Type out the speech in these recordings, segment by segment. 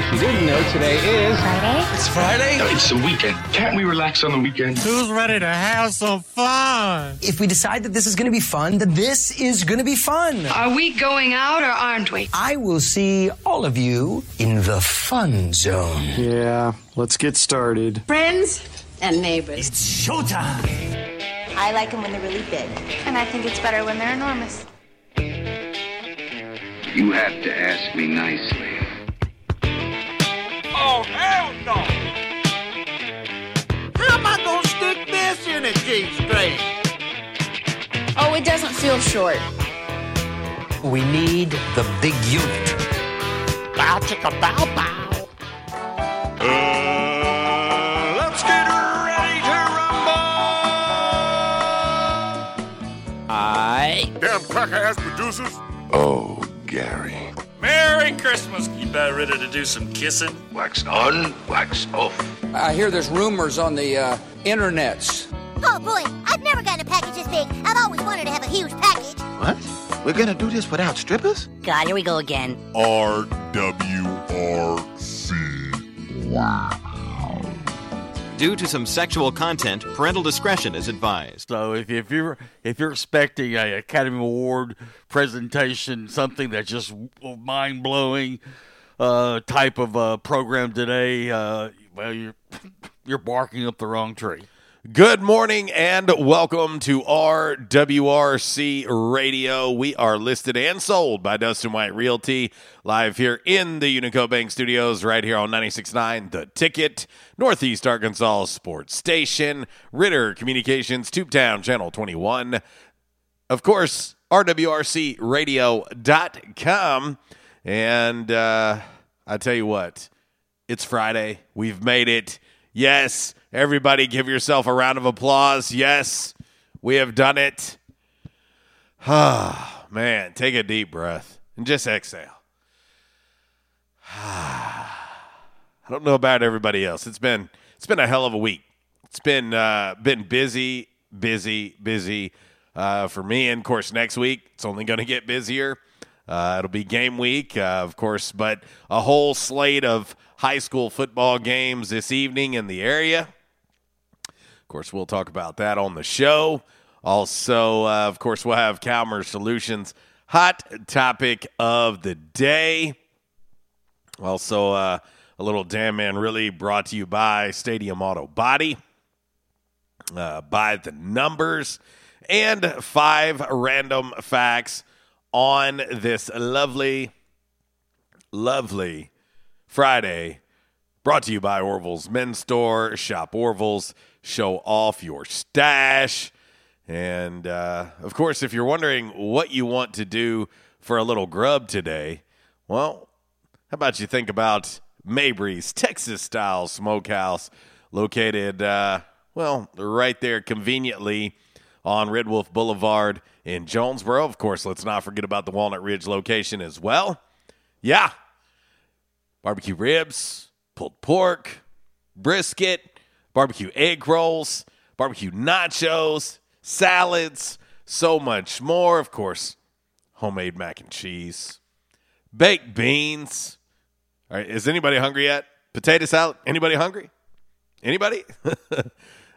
case you didn't know, today is... Friday? It's Friday? No, it's the weekend. Can't we relax on the weekend? Who's ready to have some fun? If we decide that this is going to be fun, then this is going to be fun. Are we going out or aren't we? I will see all of you in the fun zone. Yeah, let's get started. Friends and neighbors. It's showtime. I like them when they're really big. And I think it's better when they're enormous. You have to ask me nicely. Oh, hell no! How am I gonna stick this in a G-string? Oh, it doesn't feel short. We need the big unit. Bow chicka bow bow. Let's get ready to rumble! Aye. Damn cracker-ass producers. Oh. Gary. Merry Christmas. You better ready to do some kissing? Wax on, wax off. I hear there's rumors on the internets. Oh, boy, I've never gotten a package this big. I've always wanted to have a huge package. What? We're going to do this without strippers? God, here we go again. RWRC. Wow. Due to some sexual content, parental discretion is advised. So if you're expecting an Academy Award presentation, something that's just mind-blowing type of program today, well, you're barking up the wrong tree. Good morning and welcome to RWRC Radio. We are listed and sold by Dustin White Realty, live here in the Unico Bank Studios, right here on 96.9 The Ticket, Northeast Arkansas Sports Station, Ritter Communications, Tubetown, Channel 21. Of course, RWRCradio.com. And I tell you what, it's Friday. We've made it. Yes. Everybody give yourself a round of applause. Yes, we have done it. Ah, man, take a deep breath and just exhale. I don't know about everybody else. It's been a hell of a week. It's been busy for me. And, of course, next week it's only going to get busier. It'll be game week, of course, but a whole slate of high school football games this evening in the area. Of course, we'll talk about that on the show. Also, of course, we'll have Calmer Solutions' hot topic of the day. Also, a little Damn Man Really brought to you by Stadium Auto Body, by the numbers, and 5 random facts on this lovely Friday. Brought to you by Orville's Men's Store. Shop Orville's. Show off your stash. And, of course, if you're wondering what you want to do for a little grub today, well, how about you think about Mabry's Texas-style Smokehouse, located, right there conveniently on Red Wolf Boulevard in Jonesboro. Of course, let's not forget about the Walnut Ridge location as well. Yeah. Barbecue ribs, pulled pork, brisket, barbecue egg rolls, barbecue nachos, salads, so much more. Of course, homemade mac and cheese, baked beans. All right, is anybody hungry yet? Potato salad. Anybody hungry? Anybody?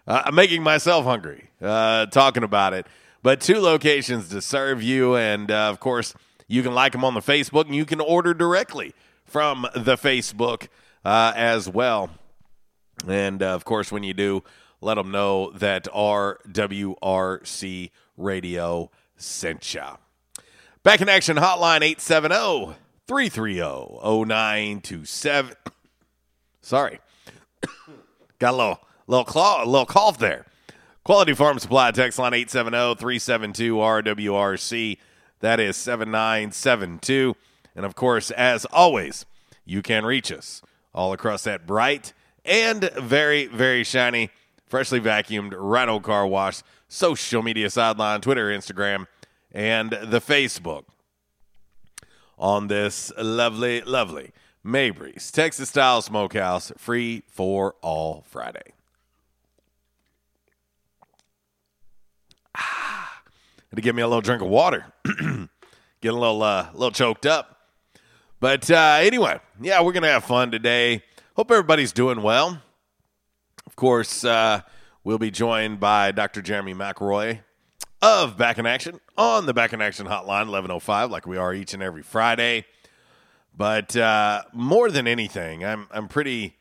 I'm making myself hungry talking about it. But 2 locations to serve you. And, of course, you can like them on the Facebook, and you can order directly from the Facebook as well. And, of course, when you do, let them know that RWRC Radio sent ya. Back in Action Hotline, 870-330-0927. Sorry. Got a little cough there. Quality Farm Supply text line 870-372-RWRC. That is 7972. And, of course, as always, you can reach us all across that bright and very, very shiny, freshly vacuumed Rhino Car Wash social media sideline, Twitter, Instagram, and the Facebook on this lovely, lovely Mabry's Texas-style Smokehouse, free for all Friday. Had to give me a little drink of water. Getting a little choked up. But anyway, yeah, we're going to have fun today. Hope everybody's doing well. Of course, we'll be joined by Dr. Jeremy McElroy of Back in Action on the Back in Action hotline, 1105, like we are each and every Friday. But more than anything, I'm pretty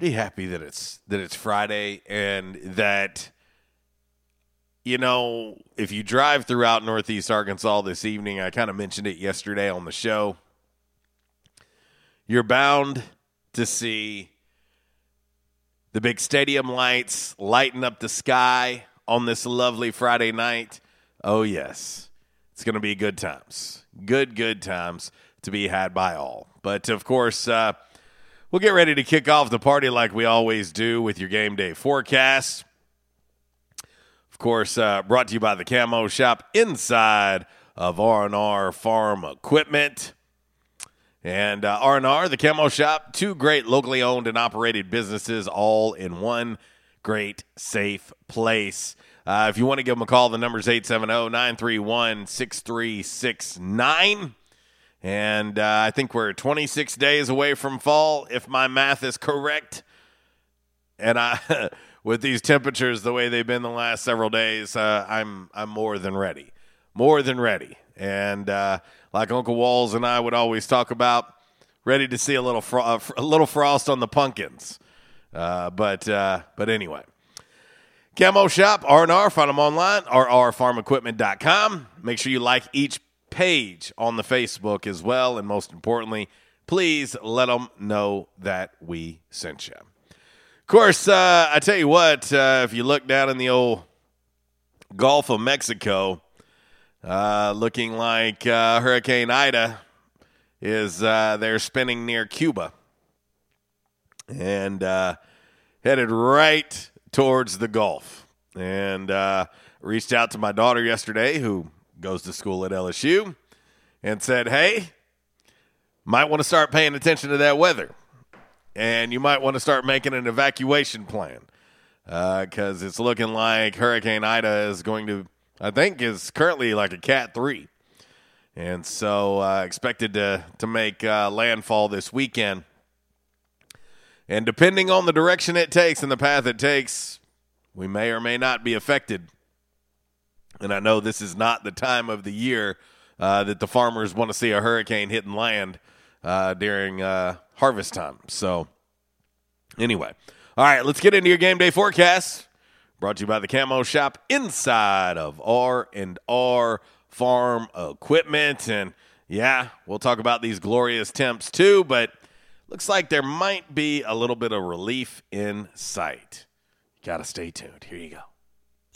happy that it's Friday, and that, you know, if you drive throughout Northeast Arkansas this evening, I kind of mentioned it yesterday on the show, you're bound to see the big stadium lights lighting up the sky on this lovely Friday night. Oh, yes. It's going to be good times. Good times to be had by all. But, of course, we'll get ready to kick off the party like we always do with your game day forecast. Of course, brought to you by the Camo Shop inside of R&R Farm Equipment. And R&R, the Camo Shop, two great locally owned and operated businesses all in one great, safe place. If you want to give them a call, the number's 870-931-6369. And I think we're 26 days away from fall, if my math is correct. And I, with these temperatures the way they've been the last several days, I'm more than ready. And like Uncle Walls and I would always talk about, ready to see a little frost on the pumpkins. But anyway, Camo Shop, R&R, find them online, rrfarmequipment.com. Make sure you like each page on the Facebook as well, and most importantly, please let them know that we sent you. Of course, I tell you what, if you look down in the old Gulf of Mexico, looking like Hurricane Ida is there spinning near Cuba and headed right towards the Gulf. And reached out to my daughter yesterday, who goes to school at LSU, and said, hey, might want to start paying attention to that weather, and you might want to start making an evacuation plan, because it's looking like Hurricane Ida is going to, I think, is currently like a Cat 3, and so expected to make landfall this weekend. And depending on the direction it takes and the path it takes, we may or may not be affected. And I know this is not the time of the year that the farmers want to see a hurricane hitting land during harvest time. So anyway, all right, let's get into your game day forecast. Brought to you by the Camo Shop inside of R&R Farm Equipment. And, yeah, we'll talk about these glorious temps too, but looks like there might be a little bit of relief in sight. Got to stay tuned. Here you go.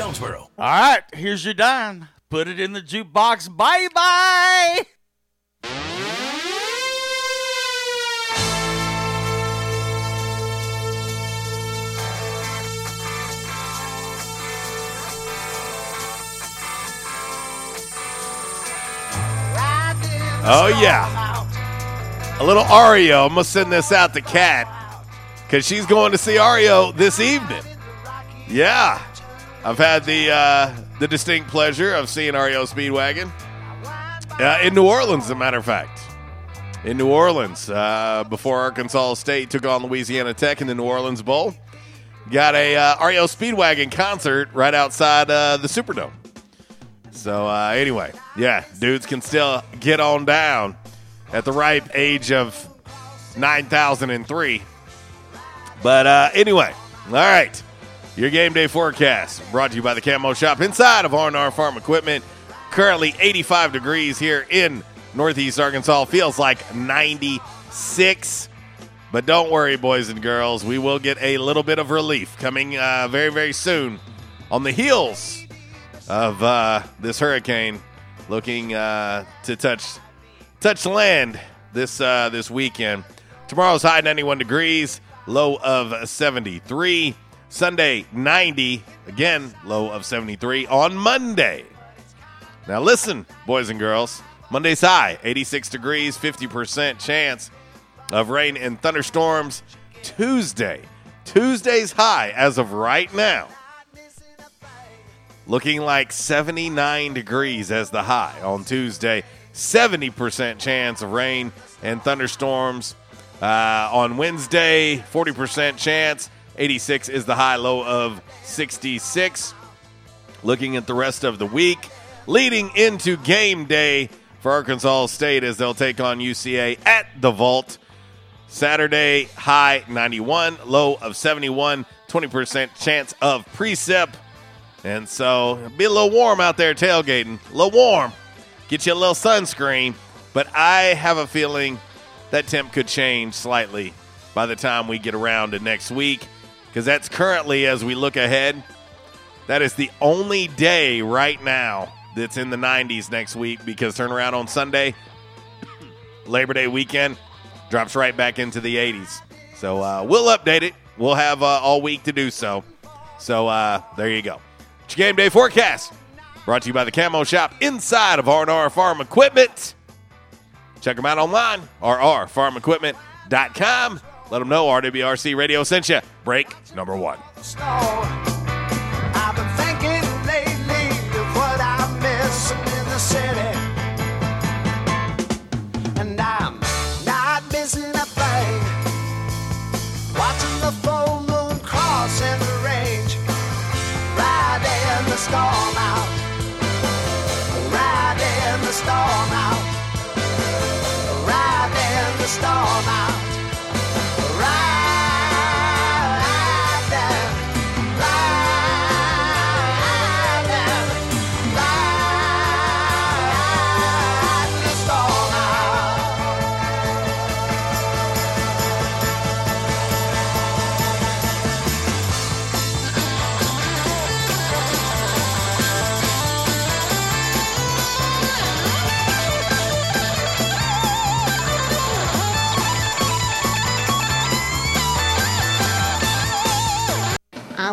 Jonesboro. All right, here's your dime. Put it in the jukebox. Bye-bye. Oh, yeah. A little Ario. I'm going to send this out to Kat because she's going to see Ario this evening. Yeah. I've had the distinct pleasure of seeing REO Speedwagon in New Orleans, as a matter of fact. In New Orleans, before Arkansas State took on Louisiana Tech in the New Orleans Bowl, got a REO Speedwagon concert right outside the Superdome. So anyway, yeah, dudes can still get on down at the ripe age of 9,003. But anyway, all right. Your game day forecast brought to you by the Camo Shop inside of R&R Farm Equipment. Currently 85 degrees here in Northeast Arkansas. Feels like 96. But don't worry, boys and girls. We will get a little bit of relief coming very, very soon on the heels of this hurricane looking to touch land this weekend. Tomorrow's high 91 degrees, low of 73. Sunday, 90. Again, low of 73 on Monday. Now listen, boys and girls. Monday's high, 86 degrees, 50% chance of rain and thunderstorms. Tuesday's high as of right now, looking like 79 degrees as the high on Tuesday. 70% chance of rain and thunderstorms. On Wednesday, 40% chance. 86 is the high, low of 66. Looking at the rest of the week, leading into game day for Arkansas State as they'll take on UCA at the Vault. Saturday, high 91, low of 71, 20% chance of precip. And so it'll be a little warm out there tailgating, a little warm. Get you a little sunscreen, but I have a feeling that temp could change slightly by the time we get around to next week, because that's currently, as we look ahead, that is the only day right now that's in the 90s next week, because turnaround on Sunday, Labor Day weekend, drops right back into the 80s. So we'll update it. We'll have all week to do so. So there you go. It's your game day forecast, brought to you by the Camo Shop inside of R&R Farm Equipment. Check them out online, rrfarmequipment.com. Let them know RWRC Radio sent you. Break number one. I've been thinking lately of what I'm missing in the city. And I'm not missing a thing. Watching the full moon cross in the range. Riding the storm out. Riding the storm out. Riding the storm out. I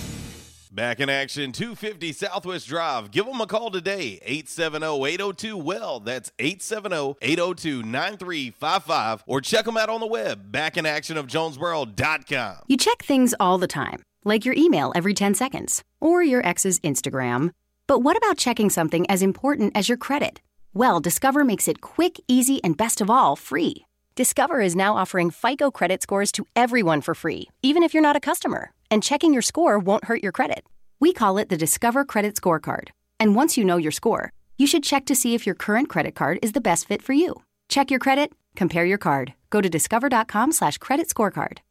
Back in Action, 250 Southwest Drive. Give them a call today, 870-802-WELL. That's 870-802-9355. Or check them out on the web, backinactionofjonesboro.com. You check things all the time, like your email every 10 seconds or your ex's Instagram. But what about checking something as important as your credit? Well, Discover makes it quick, easy, and best of all, free. Discover is now offering FICO credit scores to everyone for free, even if you're not a customer. And checking your score won't hurt your credit. We call it the Discover Credit Scorecard. And once you know your score, you should check to see if your current credit card is the best fit for you. Check your credit, compare your card. Go to discover.com/credit scorecard.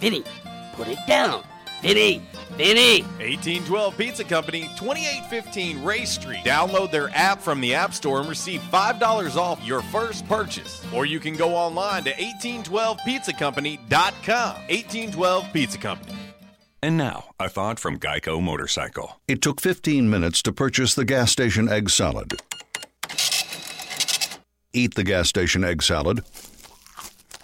Vinny, put it down. Vinny, Vinny. 1812 Pizza Company, 2815 Ray Street. Download their app from the App Store and receive $5 off your first purchase. Or you can go online to 1812pizzacompany.com. 1812 Pizza Company. And now, a thought from Geico Motorcycle. It took 15 minutes to purchase the gas station egg salad. Eat the gas station egg salad.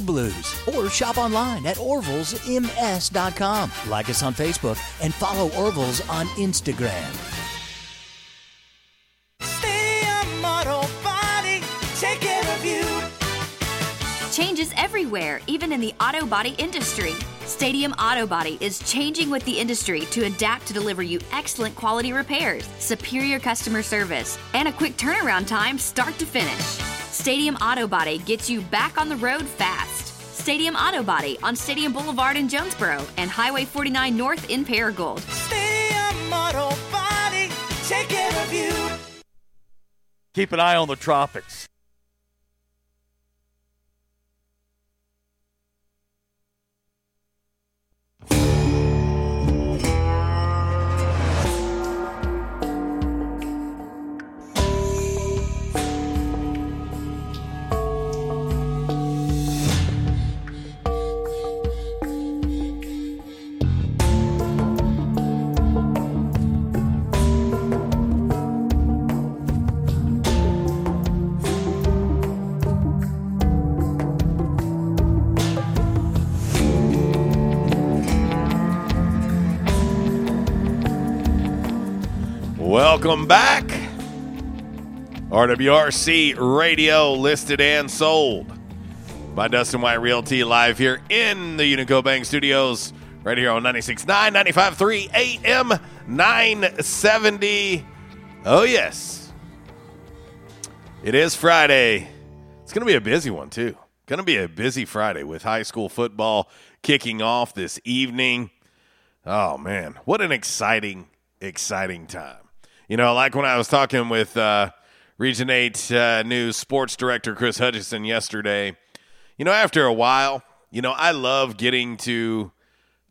Blues. Or shop online at orvillesms.com. Like us on Facebook and follow Orville's on Instagram. Stadium Auto Body, take care of you. Changes everywhere, even in the auto body industry. Stadium Auto Body is changing with the industry to adapt to deliver you excellent quality repairs, superior customer service, and a quick turnaround time start to finish. Stadium Auto Body gets you back on the road fast. Stadium Auto Body on Stadium Boulevard in Jonesboro and Highway 49 North in Paragould. Stadium Auto Body, take care of you. Keep an eye on the tropics. Welcome back. RWRC Radio, listed and sold by Dustin White Realty, live here in the Unico Bank Studios, right here on 96.9, 95.3 AM 970. Oh, yes. It is Friday. It's going to be a busy one, too. Going to be a busy Friday with high school football kicking off this evening. Oh, man. What an exciting time. You know, like when I was talking with Region 8 News Sports Director Chris Hutchison yesterday, you know, after a while, you know, I love getting to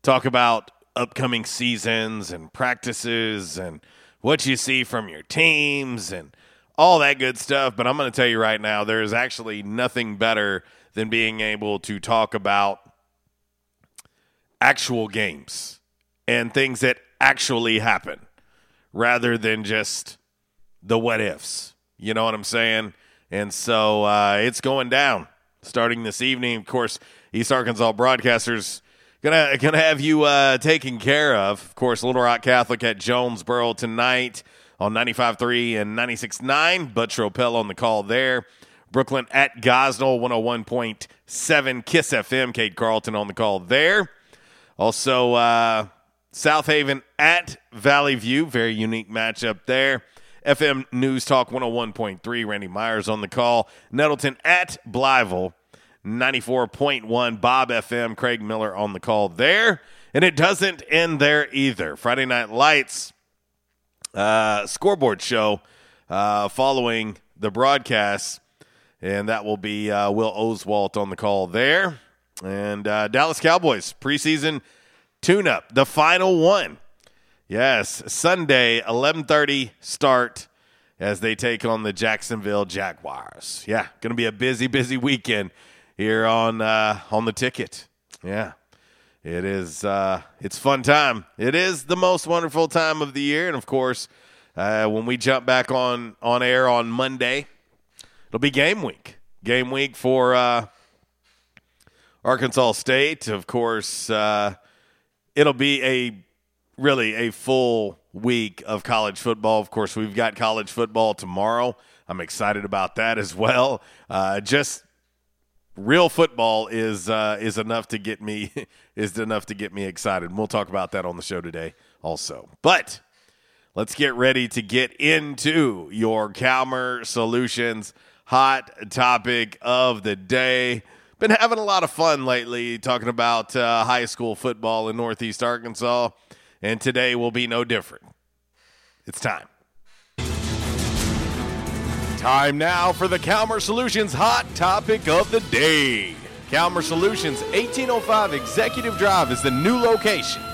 talk about upcoming seasons and practices and what you see from your teams and all that good stuff. But I'm going to tell you right now, there is actually nothing better than being able to talk about actual games and things that actually happen, rather than just the what ifs. You know what I'm saying? And so it's going down starting this evening. Of course, East Arkansas Broadcasters gonna have you taken care of. Of course, Little Rock Catholic at Jonesboro tonight. on 95.3 and 96.9. Butch Ropel on the call there. Brooklyn at Gosnell, 101.7 KISS FM. Kate Carlton on the call there. Also, South Haven at Valley View. Very unique matchup there. FM News Talk 101.3. Randy Myers on the call. Nettleton at Blytheville, 94.1. Bob FM. Craig Miller on the call there. And it doesn't end there either. Friday Night Lights scoreboard show following the broadcast. And that will be Will Oswalt on the call there. And Dallas Cowboys preseason tune-up, the final one. Yes, Sunday, 11:30 start as they take on the Jacksonville Jaguars. Yeah, going to be a busy, busy weekend here on the ticket. Yeah, it is. It's fun time. It is the most wonderful time of the year. And, of course, when we jump back on air on Monday, it'll be game week. Game week for Arkansas State. Of course, it'll be a full week of college football. Of course, we've got college football tomorrow. I'm excited about that as well. Just real football is enough to get me excited. We'll talk about that on the show today also. But let's get ready to get into your Calmer Solutions hot topic of the day. Been having a lot of fun lately talking about high school football in Northeast Arkansas. And today will be no different. It's time. Time now for the Calmer Solutions Hot Topic of the Day. Calmer Solutions, 1805 Executive Drive is the new location.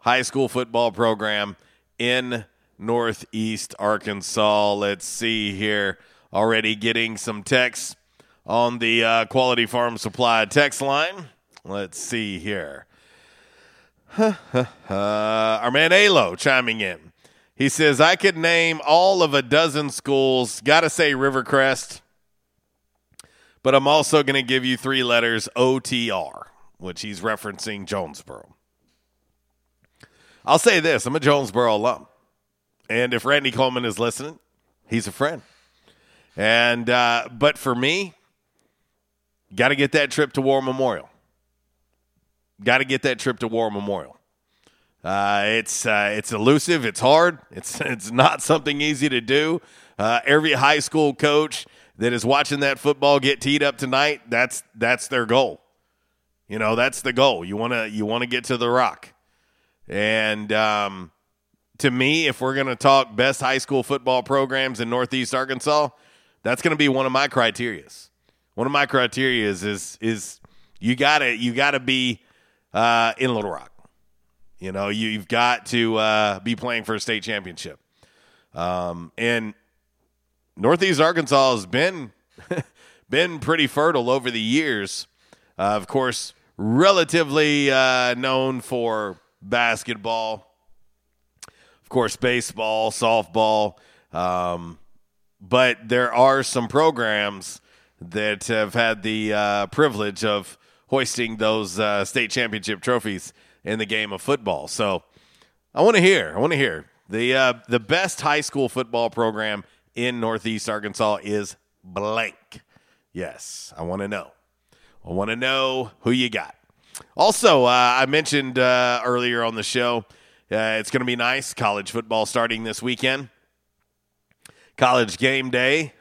high school football program in Northeast Arkansas. Let's see here. Already getting some texts on the Quality Farm Supply text line. Let's see here. Our man Alo chiming in. He says, I could name all of a dozen schools. Got to say Rivercrest. But I'm also going to give you three letters, OTR, which he's referencing Jonesboro. I'll say this. I'm a Jonesboro alum. And if Randy Coleman is listening, he's a friend. And but for me, got to get that trip to War Memorial. Got to get that trip to War Memorial. It's elusive. It's hard. It's not something easy to do. Every high school coach that is watching that football get teed up tonight, that's their goal. You know, that's the goal. You wanna get to the Rock. And to me, if we're gonna talk best high school football programs in Northeast Arkansas, that's gonna be one of my criterias. One of my criterias is you gotta be in Little Rock. You know, you've got to be playing for a state championship. And Northeast Arkansas has been pretty fertile over the years. Of course, relatively known for basketball. Of course, baseball, softball. But there are some programs that have had the privilege of hoisting those state championship trophies in the game of football. So I want to hear the best high school football program in Northeast Arkansas is blank. Yes, I want to know who you got. Also, I mentioned earlier on the show It's going to be nice. College football starting this weekend. College game day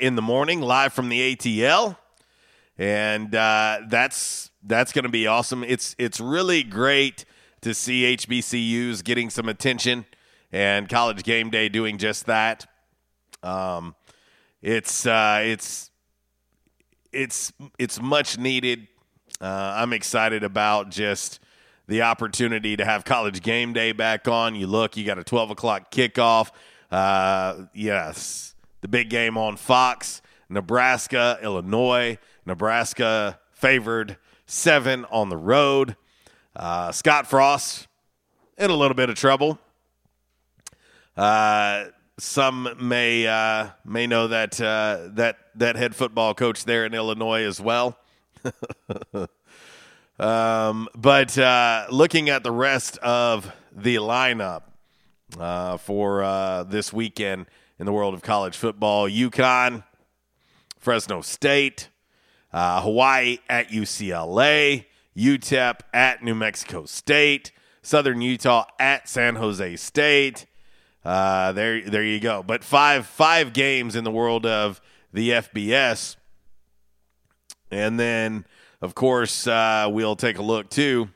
in the morning, live from the ATL. And that's going to be awesome. It's really great to see HBCUs getting some attention and college game day doing just that. It's much needed. I'm excited about just the opportunity to have college game day back on. You got a 12 o'clock kickoff. Yes, the big game on Fox. Nebraska, Illinois. Nebraska favored 7 on the road. Scott Frost in a little bit of trouble. Some may know that that head football coach there in Illinois as well. But looking at the rest of the lineup for this weekend in the world of college football, UConn, Fresno State, Hawaii at UCLA, UTEP at New Mexico State, Southern Utah at San Jose State. There you go. But five games in the world of the FBS. And then, of course, we'll take a look, too,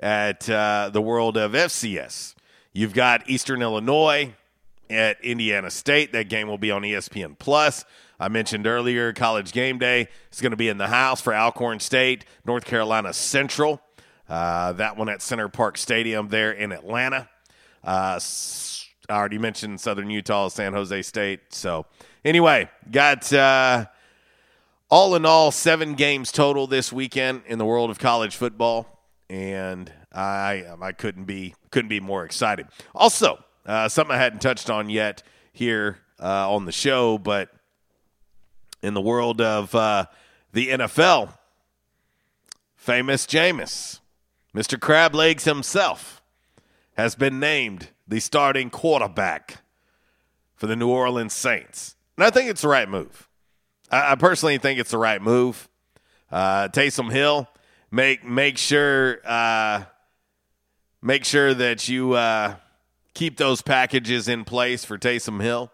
at the world of FCS. You've got Eastern Illinois at Indiana State. That game will be on ESPN+. I mentioned earlier, College Game Day is going to be in the house for Alcorn State, North Carolina Central. That one at Center Park Stadium there in Atlanta. I already mentioned Southern Utah, San Jose State. So, anyway, got all in all 7 games total this weekend in the world of college football, and I couldn't be more excited. Also, something I hadn't touched on yet here on the show, but in the world of the NFL, famous Jameis, Mr. Crab Legs himself, has been named the starting quarterback for the New Orleans Saints. And I think it's the right move. I personally think it's the right move. Taysom Hill, make sure that you keep those packages in place for Taysom Hill.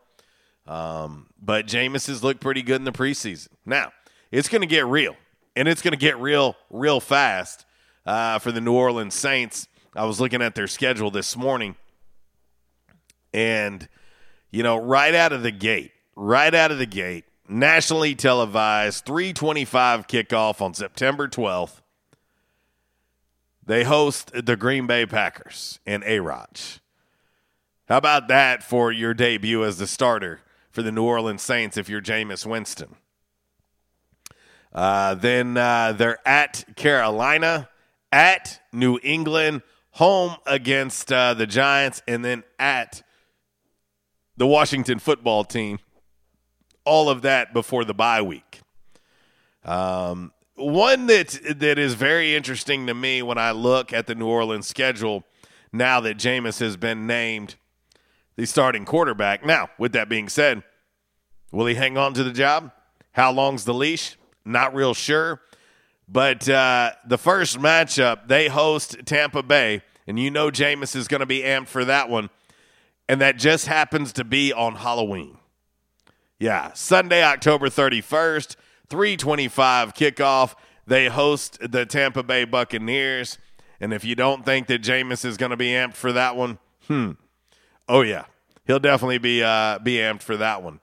But Jameis has looked pretty good in the preseason. Now, it's going to get real, and it's going to get real fast for the New Orleans Saints. I was looking at their schedule this morning, and, you know, right out of the gate, nationally televised, 3:25 kickoff on September 12th, they host the Green Bay Packers and A-Rodge. How about that for your debut as the starter for the New Orleans Saints if you're Jameis Winston? Then they're at Carolina, at New England, home against the Giants, and then at the Washington football team. All of that before the bye week. One that is very interesting to me when I look at the New Orleans schedule now that Jameis has been named the starting quarterback. Now, with that being said, will he hang on to the job? How long's the leash? Not real sure. But the first matchup, they host Tampa Bay, and you know Jameis is going to be amped for that one, and that just happens to be on Halloween. Yeah, Sunday, October 31st, 3:25 kickoff. They host the Tampa Bay Buccaneers, and if you don't think that Jameis is going to be amped for that one, oh yeah, he'll definitely be amped for that one.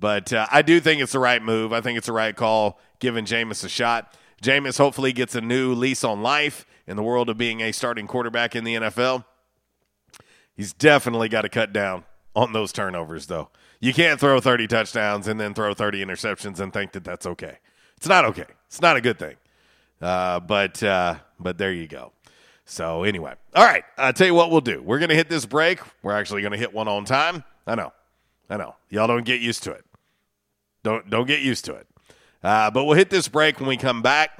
But I do think it's the right move. I think it's the right call, giving Jameis a shot. Jameis hopefully gets a new lease on life in the world of being a starting quarterback in the NFL. He's definitely got to cut down on those turnovers, though. You can't throw 30 touchdowns and then throw 30 interceptions and think that that's okay. It's not okay. It's not a good thing. But there you go. So anyway, all right, I'll tell you what we'll do. We're going to hit this break. We're actually going to hit one on time. I know. Y'all don't get used to it. Don't get used to it. But we'll hit this break. When we come back,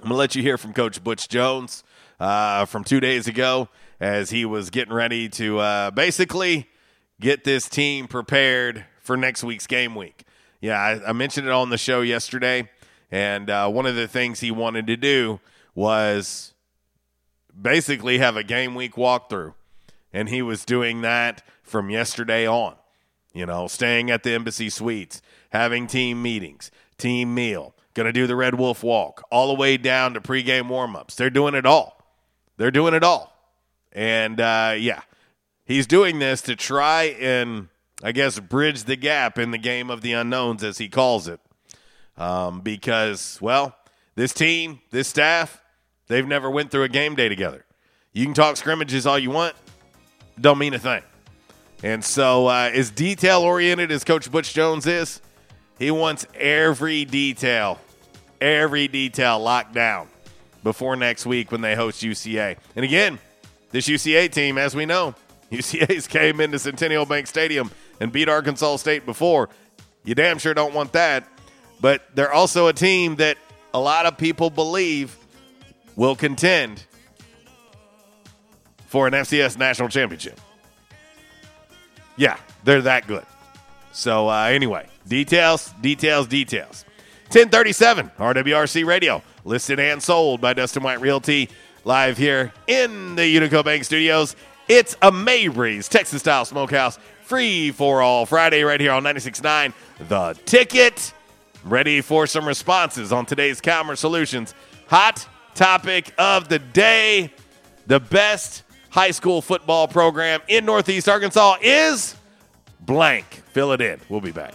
I'm going to let you hear from Coach Butch Jones from 2 days ago as he was getting ready to basically get this team prepared for next week's game week. Yeah, I mentioned it on the show yesterday, and one of the things he wanted to do was basically have a game week walkthrough. And he was doing that from yesterday on, you know, staying at the Embassy Suites, having team meetings, team meal, going to do the Red Wolf Walk, all the way down to pregame warmups. They're doing it all. They're doing it all. And, yeah, he's doing this to try and, I guess, bridge the gap in the game of the unknowns, as he calls it, because, well, this team, this staff, they've never went through a game day together. You can talk scrimmages all you want. Don't mean a thing. And so as detail-oriented as Coach Butch Jones is, he wants every detail locked down before next week when they host UCA. And again, this UCA team, as we know, UCA's came into Centennial Bank Stadium and beat Arkansas State before. You damn sure don't want that. But they're also a team that a lot of people believe will contend for an FCS national championship. Yeah, they're that good. So anyway, details. 1037 RWRC Radio, listed and sold by Dustin White Realty, live here in the Unico Bank Studios. It's a Mabry's Texas-style Smokehouse, free for all Friday right here on 96.9 The Ticket. Ready for some responses on today's Calmer Solutions hot topic of the day. The best high school football program in Northeast Arkansas is blank. Fill it in. We'll be back.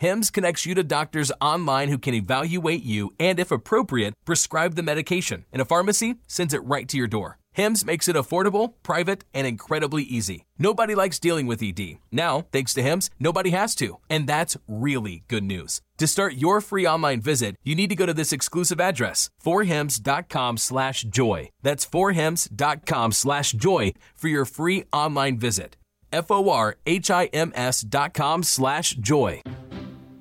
HIMS connects you to doctors online who can evaluate you and, if appropriate, prescribe the medication. And a pharmacy sends it right to your door. HIMS makes it affordable, private, and incredibly easy. Nobody likes dealing with ED. Now, thanks to HIMS, nobody has to. And that's really good news. To start your free online visit, you need to go to this exclusive address, forhims.com/joy. That's forhims.com/joy for your free online visit. forhims.com/joy.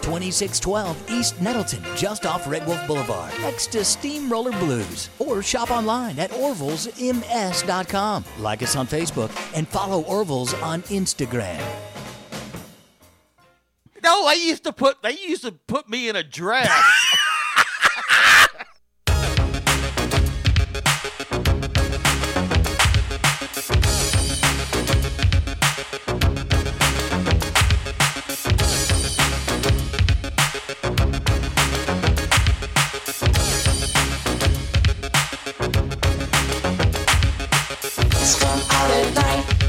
2612 East Nettleton, just off Red Wolf Boulevard, next to Steamroller Blues. Or shop online at orvilsms.com. Like us on Facebook and follow Orville's on Instagram. No, they used to put me in a dress. It's from our life.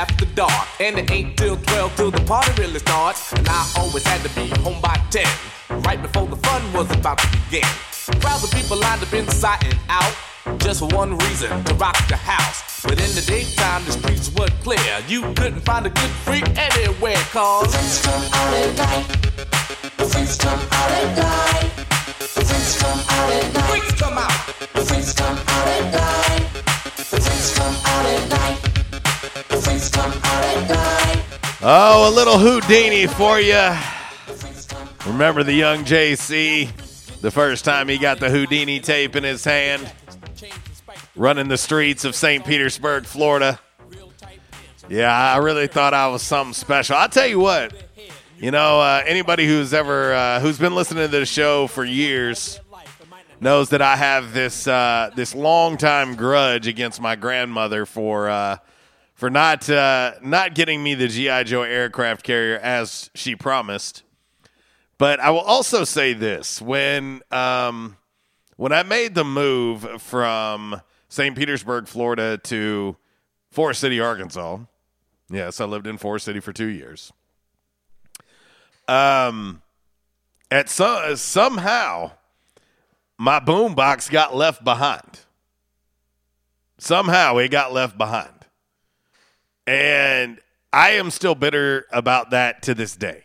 after dark. And it ain't till 12 till the party really starts. And I always had to be home by 10, right before the fun was about to begin. Crowds of people lined up inside and out, just for one reason, to rock the house. But in the daytime, the streets were clear. You couldn't find a good freak anywhere, cause the friends come out at night. The friends come out at night. The friends come out at night. Freaks come out. The friends come out at night. The friends come out at night. The friends come out at night. Oh, a little Houdini for you. Remember the young JC? The first time he got the Houdini tape in his hand, running the streets of St. Petersburg, Florida. Yeah, I really thought I was something special. I'll tell you what, you know, anybody who's ever, who's been listening to this show for years knows that I have this, this long-time grudge against my grandmother for not getting me the G.I. Joe aircraft carrier as she promised. But I will also say this, when I made the move from St. Petersburg, Florida to Forest City, Arkansas, yes, I lived in Forest City for 2 years. Somehow, my boombox got left behind. Somehow it got left behind. And I am still bitter about that to this day.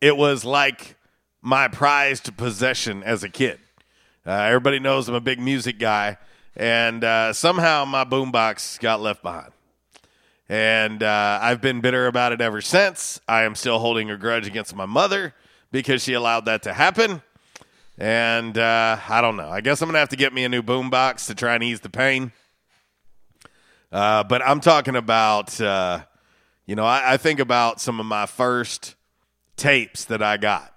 It was like my prized possession as a kid. Everybody knows I'm a big music guy, and somehow my boombox got left behind. And I've been bitter about it ever since. I am still holding a grudge against my mother because she allowed that to happen. And I don't know. I guess I'm going to have to get me a new boombox to try and ease the pain. But I'm talking about, you know, I think about some of my first tapes that I got.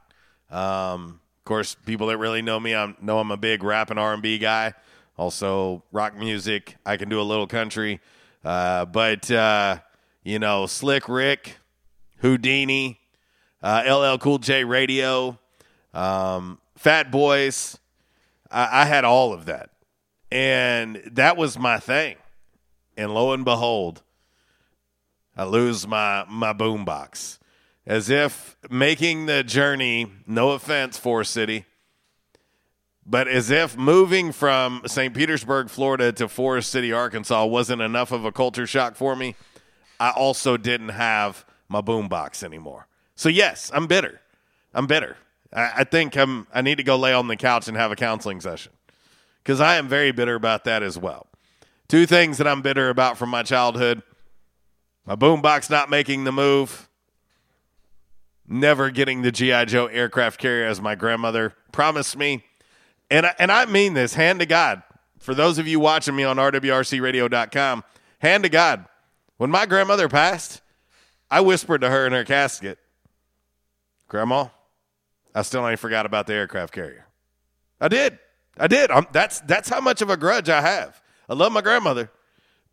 Of course, people that really know me, know I'm a big rap and R&B guy. Also, rock music. I can do a little country. But you know, Slick Rick, Houdini, LL Cool J Radio, Fat Boys. I had all of that. And that was my thing. And lo and behold, I lose my boombox. As if making the journey, no offense, Forest City, but as if moving from St. Petersburg, Florida to Forest City, Arkansas wasn't enough of a culture shock for me, I also didn't have my boombox anymore. So, yes, I'm bitter. I'm bitter. I think I need to go lay on the couch and have a counseling session because I am very bitter about that as well. Two things that I'm bitter about from my childhood, my boombox not making the move, never getting the G.I. Joe aircraft carrier as my grandmother promised me. And I mean this, hand to God. For those of you watching me on rwrcradio.com, hand to God. When my grandmother passed, I whispered to her in her casket, "Grandma, I still ain't forgot about the aircraft carrier." I did. That's how much of a grudge I have. I love my grandmother,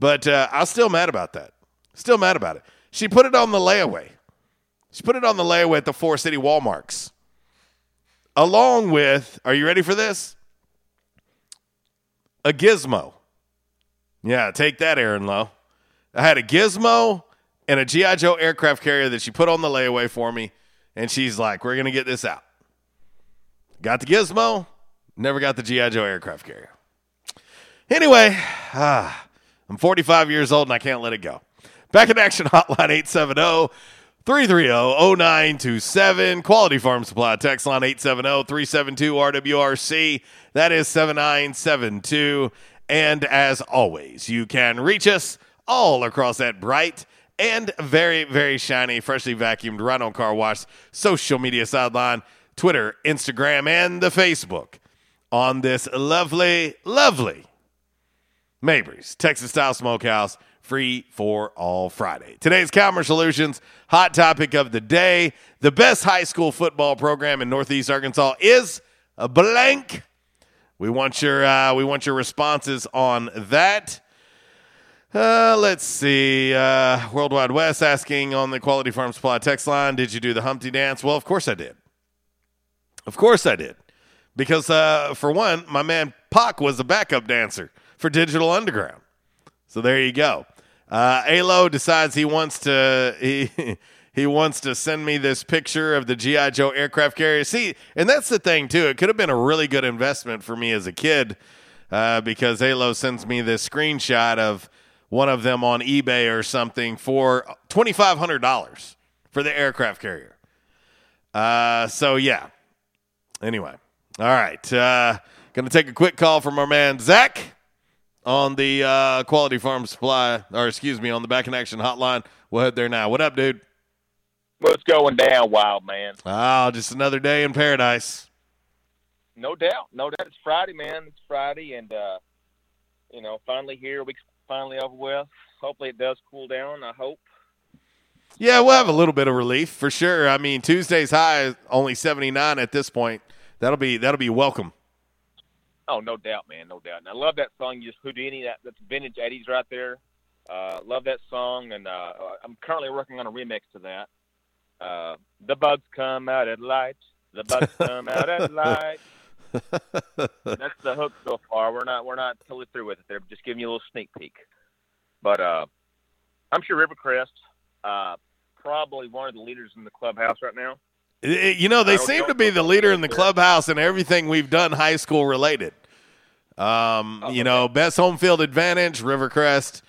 but I'm still mad about that. Still mad about it. She put it on the layaway. She put it on the layaway at the Forest City Walmarts. Along with, are you ready for this? A gizmo. Yeah, take that, Aaron Lowe. I had a gizmo and a G.I. Joe aircraft carrier that she put on the layaway for me, and she's like, "We're going to get this out." Got the gizmo, never got the G.I. Joe aircraft carrier. Anyway, I'm 45 years old, and I can't let it go. Back in Action Hotline 870 330-0927. Quality Farm Supply. Text line 870-372-RWRC. That is 7972. And as always, you can reach us all across that bright and very, very shiny, freshly vacuumed Rhino Car Wash social media sideline, Twitter, Instagram, and the Facebook on this lovely, lovely Mabry's Texas-style Smokehouse. Free for all Friday. Today's Calmer Solutions hot topic of the day. The best high school football program in Northeast Arkansas is a blank. We want your responses on that. Let's see. World Wide West asking on the Quality Farm Supply text line, did you do the Humpty Dance? Well, of course I did. Of course I did. Because for one, my man Pac was a backup dancer for Digital Underground. So there you go. Alo decides he wants to send me this picture of the G.I. Joe aircraft carrier. See, and that's the thing, too. It could have been a really good investment for me as a kid because Alo sends me this screenshot of one of them on eBay or something for $2,500 for the aircraft carrier. So, yeah. Anyway. All right. Going to take a quick call from our man Zach on the Quality Farm Supply, or excuse me, on the Back in Action hotline. We'll head there now. What up, dude? What's going down, wild man? Oh, just another day in paradise. No doubt. No doubt. It's Friday, man. It's Friday, and, you know, finally here. Week's finally over with. Hopefully it does cool down, I hope. Yeah, we'll have a little bit of relief for sure. I mean, Tuesday's high is only 79 at this point. That'll be welcome. Oh, no doubt, man. No doubt. And I love that song, just Houdini. That's vintage 80s right there. Love that song, and I'm currently working on a remix to that. The bugs come out at light. The bugs come out at light. That's the hook so far. We're not totally through with it. They're just giving you a little sneak peek. But I'm sure Rivercrest, probably one of the leaders in the clubhouse right now. You know, they seem to be the leader in the clubhouse in everything we've done high school related. You know, best home field advantage, Rivercrest.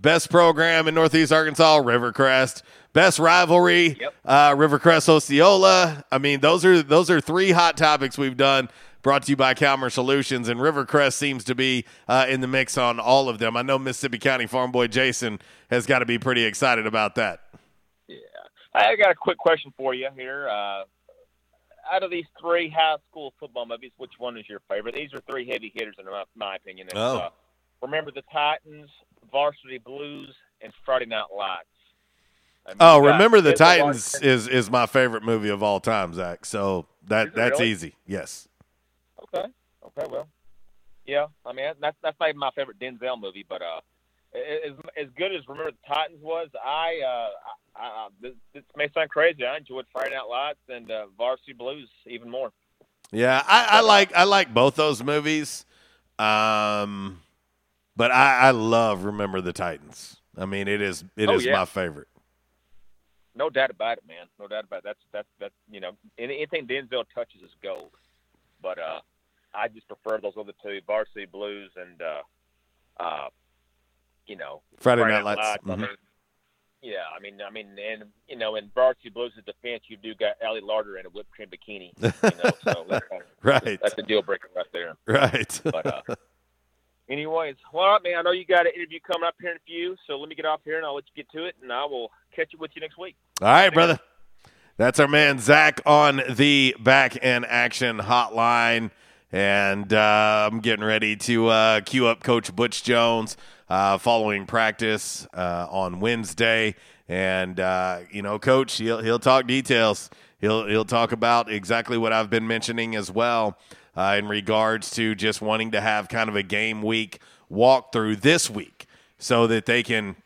Best program in Northeast Arkansas, Rivercrest. Best rivalry, yep. Rivercrest Osceola. I mean, those are three hot topics we've done, brought to you by Calmer Solutions, and Rivercrest seems to be in the mix on all of them. I know Mississippi County farm boy Jason has got to be pretty excited about that. Yeah. I got a quick question for you here. Out of these three high school football movies, which one is your favorite? These are three heavy hitters in my opinion. And, Remember the Titans, Varsity Blues, and Friday Night Lights. I mean, Remember the Titans is my favorite movie of all time, Zach. So that's really easy. Yes. Okay. Well, yeah. I mean, that's not even my favorite Denzel movie, but as good as Remember the Titans was, I this may sound crazy. I enjoyed Friday Night Lights and Varsity Blues even more. Yeah, I like both those movies. But I love Remember the Titans. I mean, it is my favorite. No doubt about it, man. No doubt about it. That's you know, anything Denzel touches is gold. But I just prefer those other two, Varsity Blues and you know, Friday Night Lights. Mm-hmm. I mean, and you know, in Varsity Blues' defense, you do got Allie Larder in a whipped cream bikini. You know, so that's a deal breaker right there. Right, but. Anyways, well, man, I know you got an interview coming up here in a few, so let me get off here, and I'll let you get to it, and I will catch up with you next week. All right, brother. That's our man Zach on the Back in Action hotline, and I'm getting ready to queue up Coach Butch Jones following practice on Wednesday, and you know, Coach, he'll talk details. He'll talk about exactly what I've been mentioning as well. In regards to just wanting to have kind of a game week walkthrough this week so that they can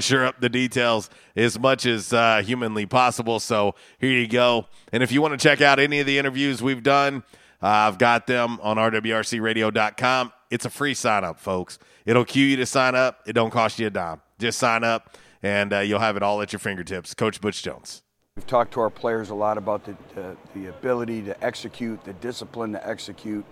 shore up the details as much as humanly possible. So here you go. And if you want to check out any of the interviews we've done, I've got them on rwrcradio.com. It's a free sign-up, folks. It'll cue you to sign up. It don't cost you a dime. Just sign up, and you'll have it all at your fingertips. Coach Butch Jones. We've talked to our players a lot about the ability to execute, the discipline to execute,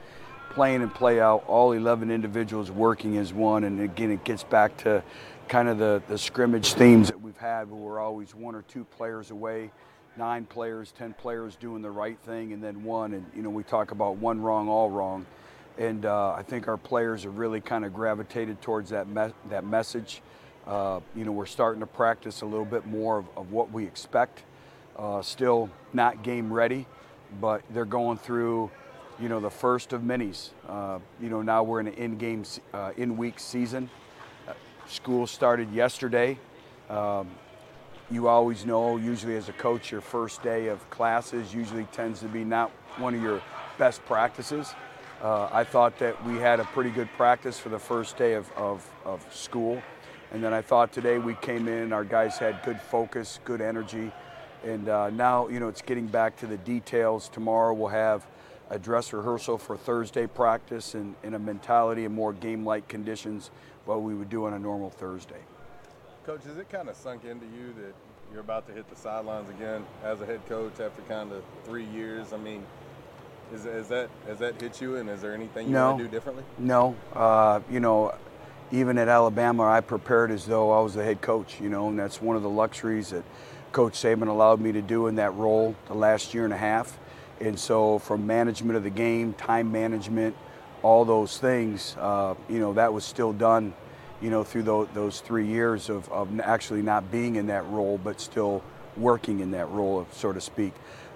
play in and play out, all 11 individuals working as one. And again, it gets back to kind of the scrimmage themes that we've had, where we're always one or two players away, 9 players, 10 players doing the right thing, and then one. And, you know, we talk about one wrong, all wrong. And I think our players have really kind of gravitated towards that message. You know, we're starting to practice a little bit more of what we expect. Still not game ready, but they're going through, you know, the first of minis. You know, now we're in an in-game, in-week season. School started yesterday. You always know, usually as a coach, your first day of classes usually tends to be not one of your best practices. I thought that we had a pretty good practice for the first day of school. And then I thought today we came in, our guys had good focus, good energy. And now, you know, it's getting back to the details. Tomorrow we'll have a dress rehearsal for Thursday practice and a mentality and more game-like conditions what we would do on a normal Thursday. Coach, has it kind of sunk into you that you're about to hit the sidelines again as a head coach after kind of 3 years? I mean, has that hit you, and is there anything you want to do differently? No. Even at Alabama, I prepared as though I was the head coach, and that's one of the luxuries that Coach Saban allowed me to do in that role the last year and a half. And so from management of the game, time management, all those things, that was still done, through those 3 years of actually not being in that role, but still working in that role, so to speak.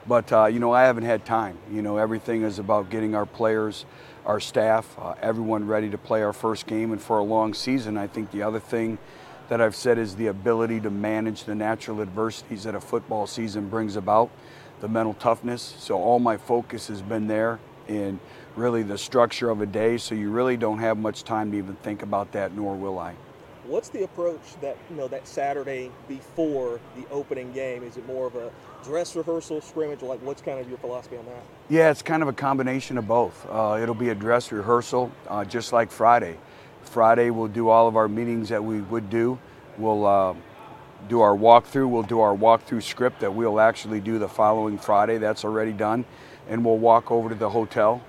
But, I haven't had time. Everything is about getting our players, our staff, everyone ready to play our first game and for a long season. I think the other thing that I've said is the ability to manage the natural adversities that a football season brings about, the mental toughness. So all my focus has been there in really the structure of a day. So you really don't have much time to even think about that, nor will I. What's the approach that, that Saturday before the opening game? Is it more of a dress rehearsal, scrimmage? Or what's kind of your philosophy on that? Yeah, it's kind of a combination of both. It'll be a dress rehearsal, just like Friday. Friday, we'll do all of our meetings that we would do. We'll do our walkthrough. We'll do our walkthrough script that we'll actually do the following Friday. That's already done. And we'll walk over to the hotel,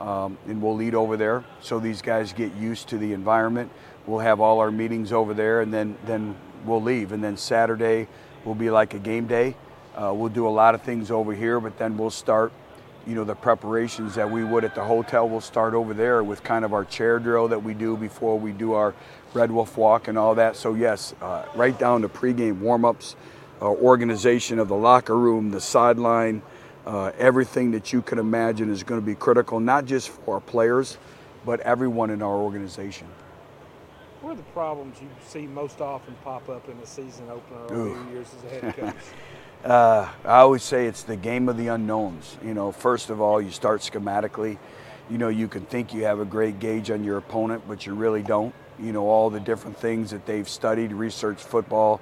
and we'll lead over there so these guys get used to the environment. We'll have all our meetings over there, and then we'll leave. And then Saturday will be like a game day. We'll do a lot of things over here, but then we'll start the preparations that we would at the hotel. We'll start over there with kind of our chair drill that we do before we do our Red Wolf walk and all that. So yes, right down to pregame warm-ups, organization of the locker room, the sideline, everything that you can imagine is going to be critical, not just for our players, but everyone in our organization. What are the problems you see most often pop up in the season opener over your years as a head coach? I always say it's the game of the unknowns. First of all, you start schematically. You can think you have a great gauge on your opponent, but you really don't. All the different things that they've studied, researched football,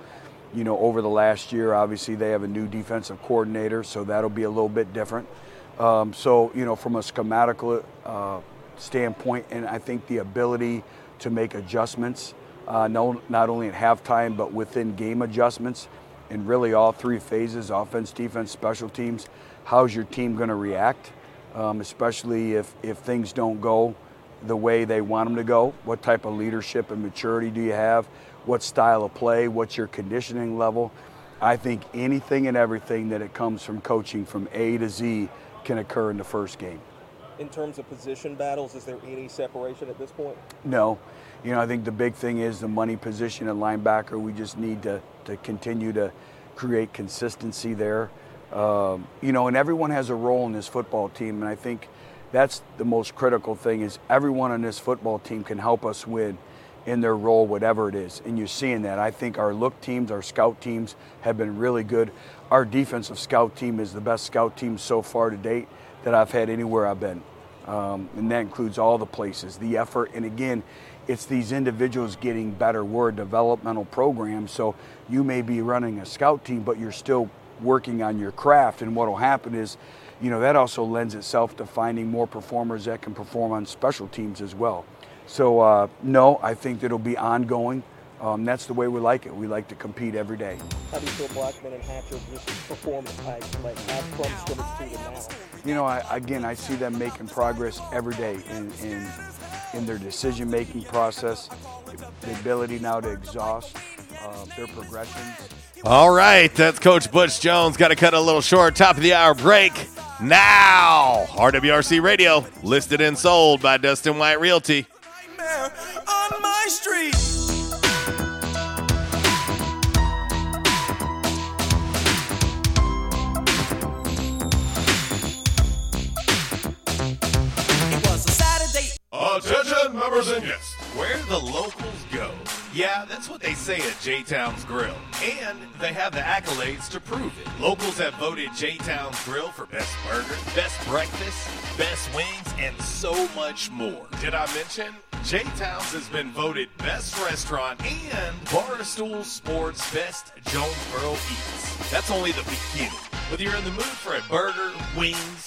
over the last year. Obviously, they have a new defensive coordinator, so that'll be a little bit different. From a schematical standpoint, and I think the ability to make adjustments, not only at halftime, but within game adjustments. And really all three phases, offense, defense, special teams, how's your team going to react, especially if things don't go the way they want them to go? What type of leadership and maturity do you have? What style of play? What's your conditioning level? I think anything and everything that it comes from coaching from A to Z can occur in the first game. In terms of position battles, is there any separation at this point? No. I think the big thing is the money position at linebacker. We just need to continue to create consistency there. And everyone has a role in this football team, and I think that's the most critical thing is everyone on this football team can help us win in their role, whatever it is, and you're seeing that. I think our look teams, our scout teams have been really good. Our defensive scout team is the best scout team so far to date that I've had anywhere I've been, and that includes all the places, the effort, and again, it's these individuals getting better. We're a developmental program, so you may be running a scout team, but you're still working on your craft. And what will happen is, that also lends itself to finding more performers that can perform on special teams as well. So, no, I think it'll be ongoing. That's the way we like it. We like to compete every day. How do you feel Blackman and Hatcher just perform like from scrimmage to the now? I see them making progress every day in their decision-making process, the ability now to exhaust their progressions. All right, that's Coach Butch Jones. Got to cut a little short. Top of the hour break now. RWRC Radio, listed and sold by Dustin White Realty. Nightmare on my street. Attention, members and guests. Where the locals go. Yeah, that's what they say at J-Town's Grill. And they have the accolades to prove it. Locals have voted J-Town's Grill for best burger, best breakfast, best wings, and so much more. Did I mention? J-Town's has been voted best restaurant and Barstool Sports Best Jonesboro Eats. That's only the beginning. Whether you're in the mood for a burger, wings,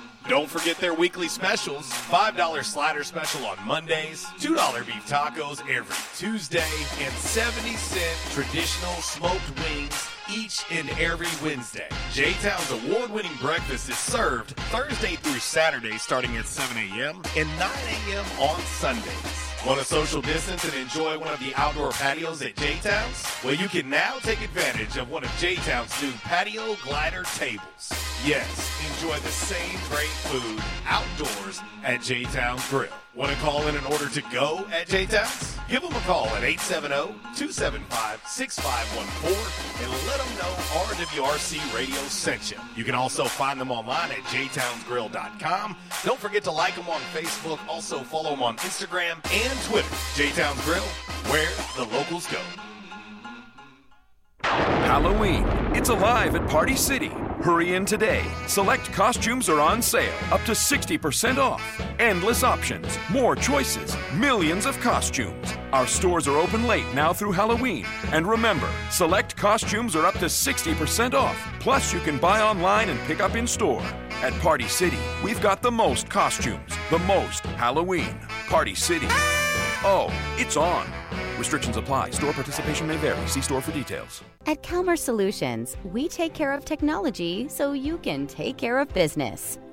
Don't forget their weekly specials, $5 slider special on Mondays, $2 beef tacos every Tuesday, and 70-cent traditional smoked wings each and every Wednesday. J-Town's award-winning breakfast is served Thursday through Saturday starting at 7 a.m. and 9 a.m. on Sundays. Want to social distance and enjoy one of the outdoor patios at J-Town's? Well, you can now take advantage of one of J-Town's new patio glider tables. Yes, enjoy the same great food outdoors at J-Town's Grill. Want to call in an order to go at J-Town's? Give them a call at 870-275-6514 and let them know RWRC Radio sent you. You can also find them online at jtownsgrill.com. Don't forget to like them on Facebook. Also follow them on Instagram and Twitter. J-Town's Grill, where the locals go. Halloween. It's alive at Party City. Hurry in today. Select costumes are on sale, up to 60% off. Endless options, more choices, millions of costumes. Our stores are open late now through Halloween. And remember, select costumes are up to 60% off. Plus, you can buy online and pick up in store. At Party City, we've got the most costumes, the most Halloween. Party City. Oh, it's on. Restrictions apply. Store participation may vary. See store for details. At Calmer Solutions, we take care of technology so you can take care of business.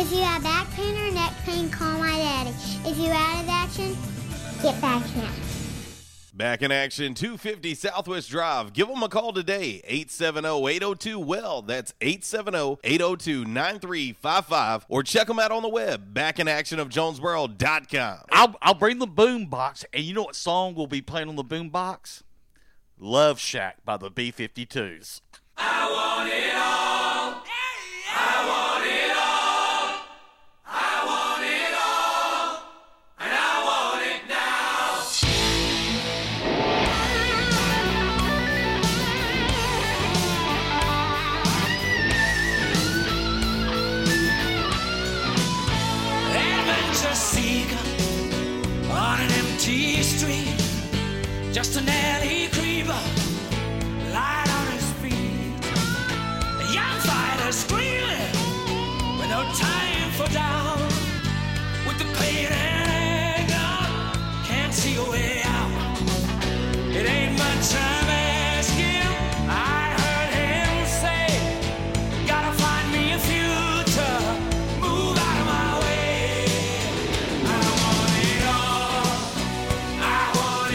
If you have back pain or neck pain, call my daddy. If you're out of action, get back in action. Back in Action, 250 Southwest Drive. Give them a call today, 870-802-WELL. That's 870-802-9355. Or check them out on the web, backinactionofjonesboro.com. I'll bring the boombox, and you know what song we'll be playing on the boombox? Love Shack by the B-52s. I want it all. I want it all. Just an alley creeper, light on his feet. The young fighter screaming, with no time for doubt. With the pain and anger, can't see a way out. It ain't much I'm asking, I heard him say, gotta find me a future, move out of my way. I want it all, I want it all.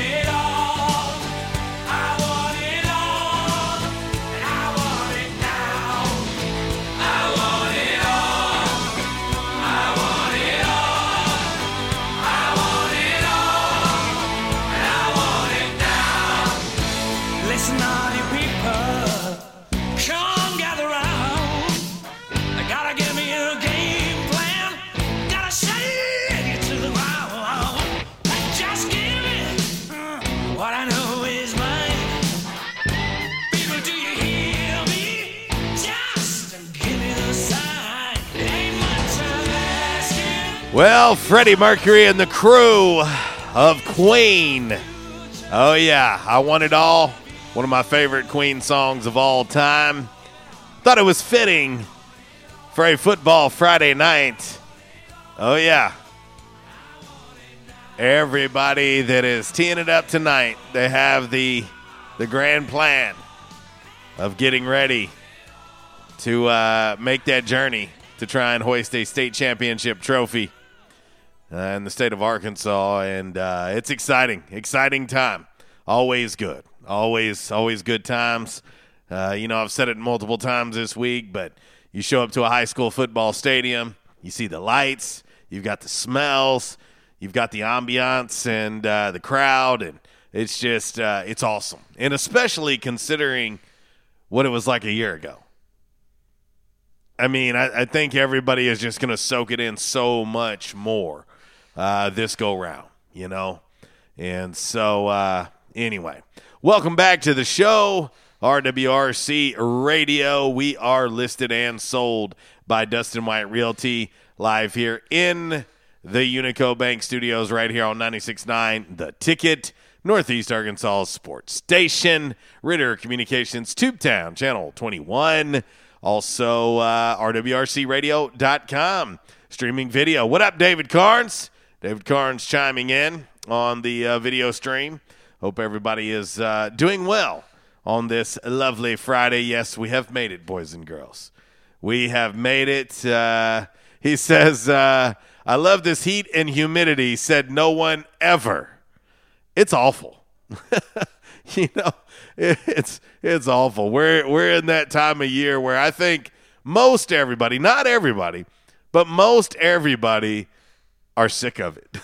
Well, Freddie Mercury and the crew of Queen. Oh, yeah, I Want It All. One of my favorite Queen songs of all time. Thought it was fitting for a football Friday night. Oh, yeah. Everybody that is teeing it up tonight, they have the grand plan of getting ready to make that journey to try and hoist a state championship trophy. In the state of Arkansas, and it's exciting time. Always good. Always good times. You know, I've said it multiple times this week, but you show up to a high school football stadium, you see the lights, you've got the smells, you've got the ambiance and the crowd, and it's just, it's awesome. And especially considering what it was like a year ago. I mean, I think everybody is just going to soak it in so much more. This go round, you know? And so, anyway, welcome back to the show, RWRC Radio. We are listed and sold by Dustin White Realty, live here in the Unico Bank studios right here on 96.9 The Ticket, Northeast Arkansas Sports Station, Ritter Communications, Tubetown, Channel 21, also RWRCradio.com, streaming video. What up, David Carnes? David Carnes chiming in on the video stream. Hope everybody is doing well on this lovely Friday. Yes, we have made it, boys and girls. We have made it. He says, I love this heat and humidity, said no one ever. It's awful. You know, it's awful. We're in that time of year where I think most everybody, not everybody, but most everybody are sick of it.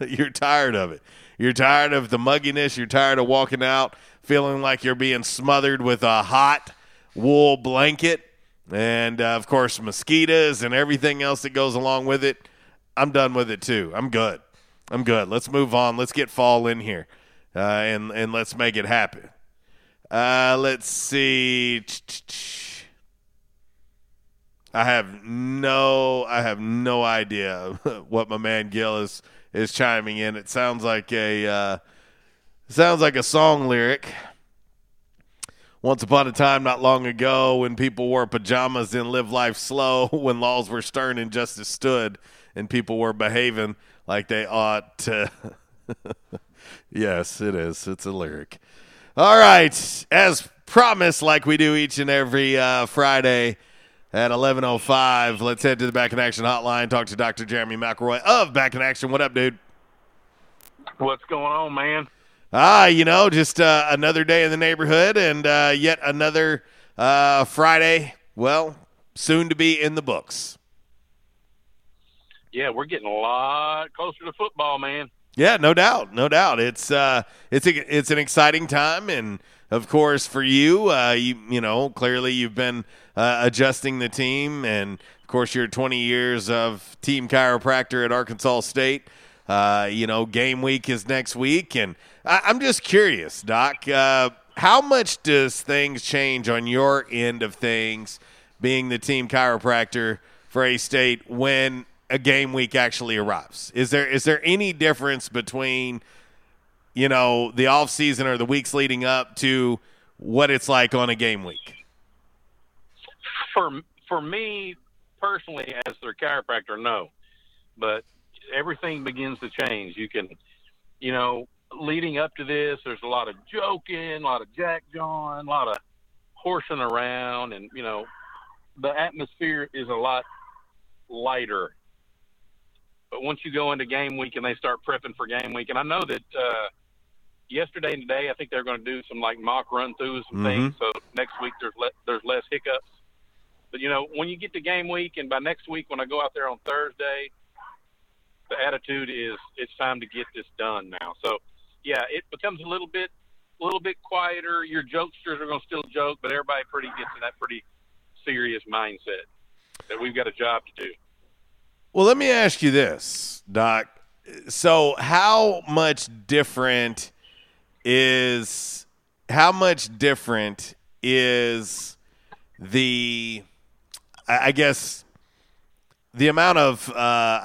You're tired of it. You're tired of the mugginess. You're tired of walking out feeling like you're being smothered with a hot wool blanket and, of course, mosquitoes and everything else that goes along with it. I'm done with it, too. I'm good. Let's move on. Let's get fall in here, and let's make it happen. Let's see. I have no idea what my man Gil is chiming in. It sounds like a song lyric. Once upon a time, not long ago, when people wore pajamas and lived life slow, when laws were stern and justice stood, and people were behaving like they ought to. Yes, it is. It's a lyric. All right. As promised, like we do each and every Friday at 11:05, let's head to the Back in Action hotline, talk to Dr. Jeremy McElroy of Back in Action. What up, dude? What's going on, man? Just another day in the neighborhood and yet another Friday, well, soon to be in the books. Yeah, we're getting a lot closer to football, man. Yeah, no doubt, no doubt. It's an exciting time, and of course for you, you know, clearly you've been adjusting the team, and of course your 20 years of team chiropractor at Arkansas State. Game week is next week, and I'm just curious, Doc. How much does things change on your end of things, being the team chiropractor for A-State, when a game week actually arrives? Is there any difference between, you know, the off season or the weeks leading up to what it's like on a game week? For me personally, as their chiropractor, no, but everything begins to change. You can, you know, leading up to this, there's a lot of joking, a lot of Jack John, a lot of horsing around, and you know, the atmosphere is a lot lighter. But once you go into game week and they start prepping for game week, and I know that yesterday and today, I think they're going to do some like mock run throughs and things. So next week there's less hiccups. But you know, when you get to game week, and by next week when I go out there on Thursday, the attitude is it's time to get this done now. So yeah, it becomes a little bit quieter. Your jokesters are going to still joke, but everybody pretty gets in that pretty serious mindset that we've got a job to do. Well, let me ask you this, Doc. So how much different is the, I guess, the amount of,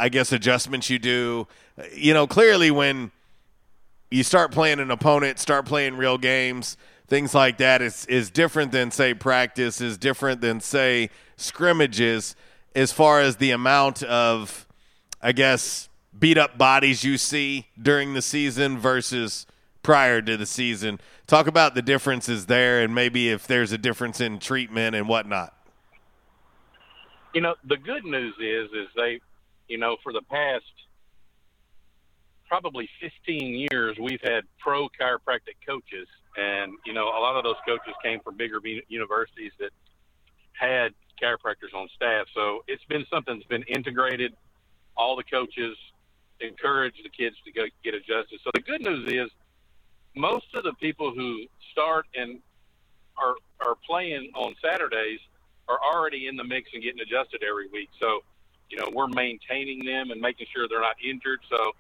adjustments you do? You know, clearly when you start playing an opponent, start playing real games, things like that is different than, say, practice, is different than, say, scrimmages, as far as the amount of, I guess, beat-up bodies you see during the season versus prior to the season. Talk about the differences there and maybe if there's a difference in treatment and whatnot. You know, the good news is they, you know, for the past probably 15 years, we've had pro chiropractic coaches. And, you know, a lot of those coaches came from bigger universities that had chiropractors on staff. So it's been something that's been integrated. All the coaches encourage the kids to go get adjusted. So the good news is most of the people who start and are playing on Saturdays are already in the mix and getting adjusted every week. So, you know, we're maintaining them and making sure they're not injured. So,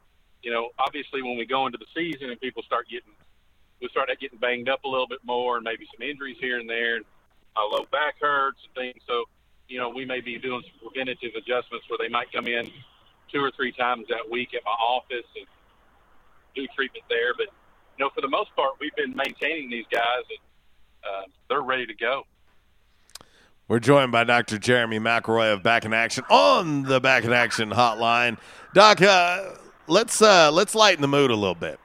you know, obviously when we go into the season and people start getting banged up a little bit more and maybe some injuries here and there, and low back hurts and things. So, you know, we may be doing some preventative adjustments where they might come in 2 or 3 times that week at my office and do treatment there. But, you know, for the most part, we've been maintaining these guys, and they're ready to go. We're joined by Dr. Jeremy McElroy of Back in Action on the Back in Action hotline. Doc, let's lighten the mood a little bit.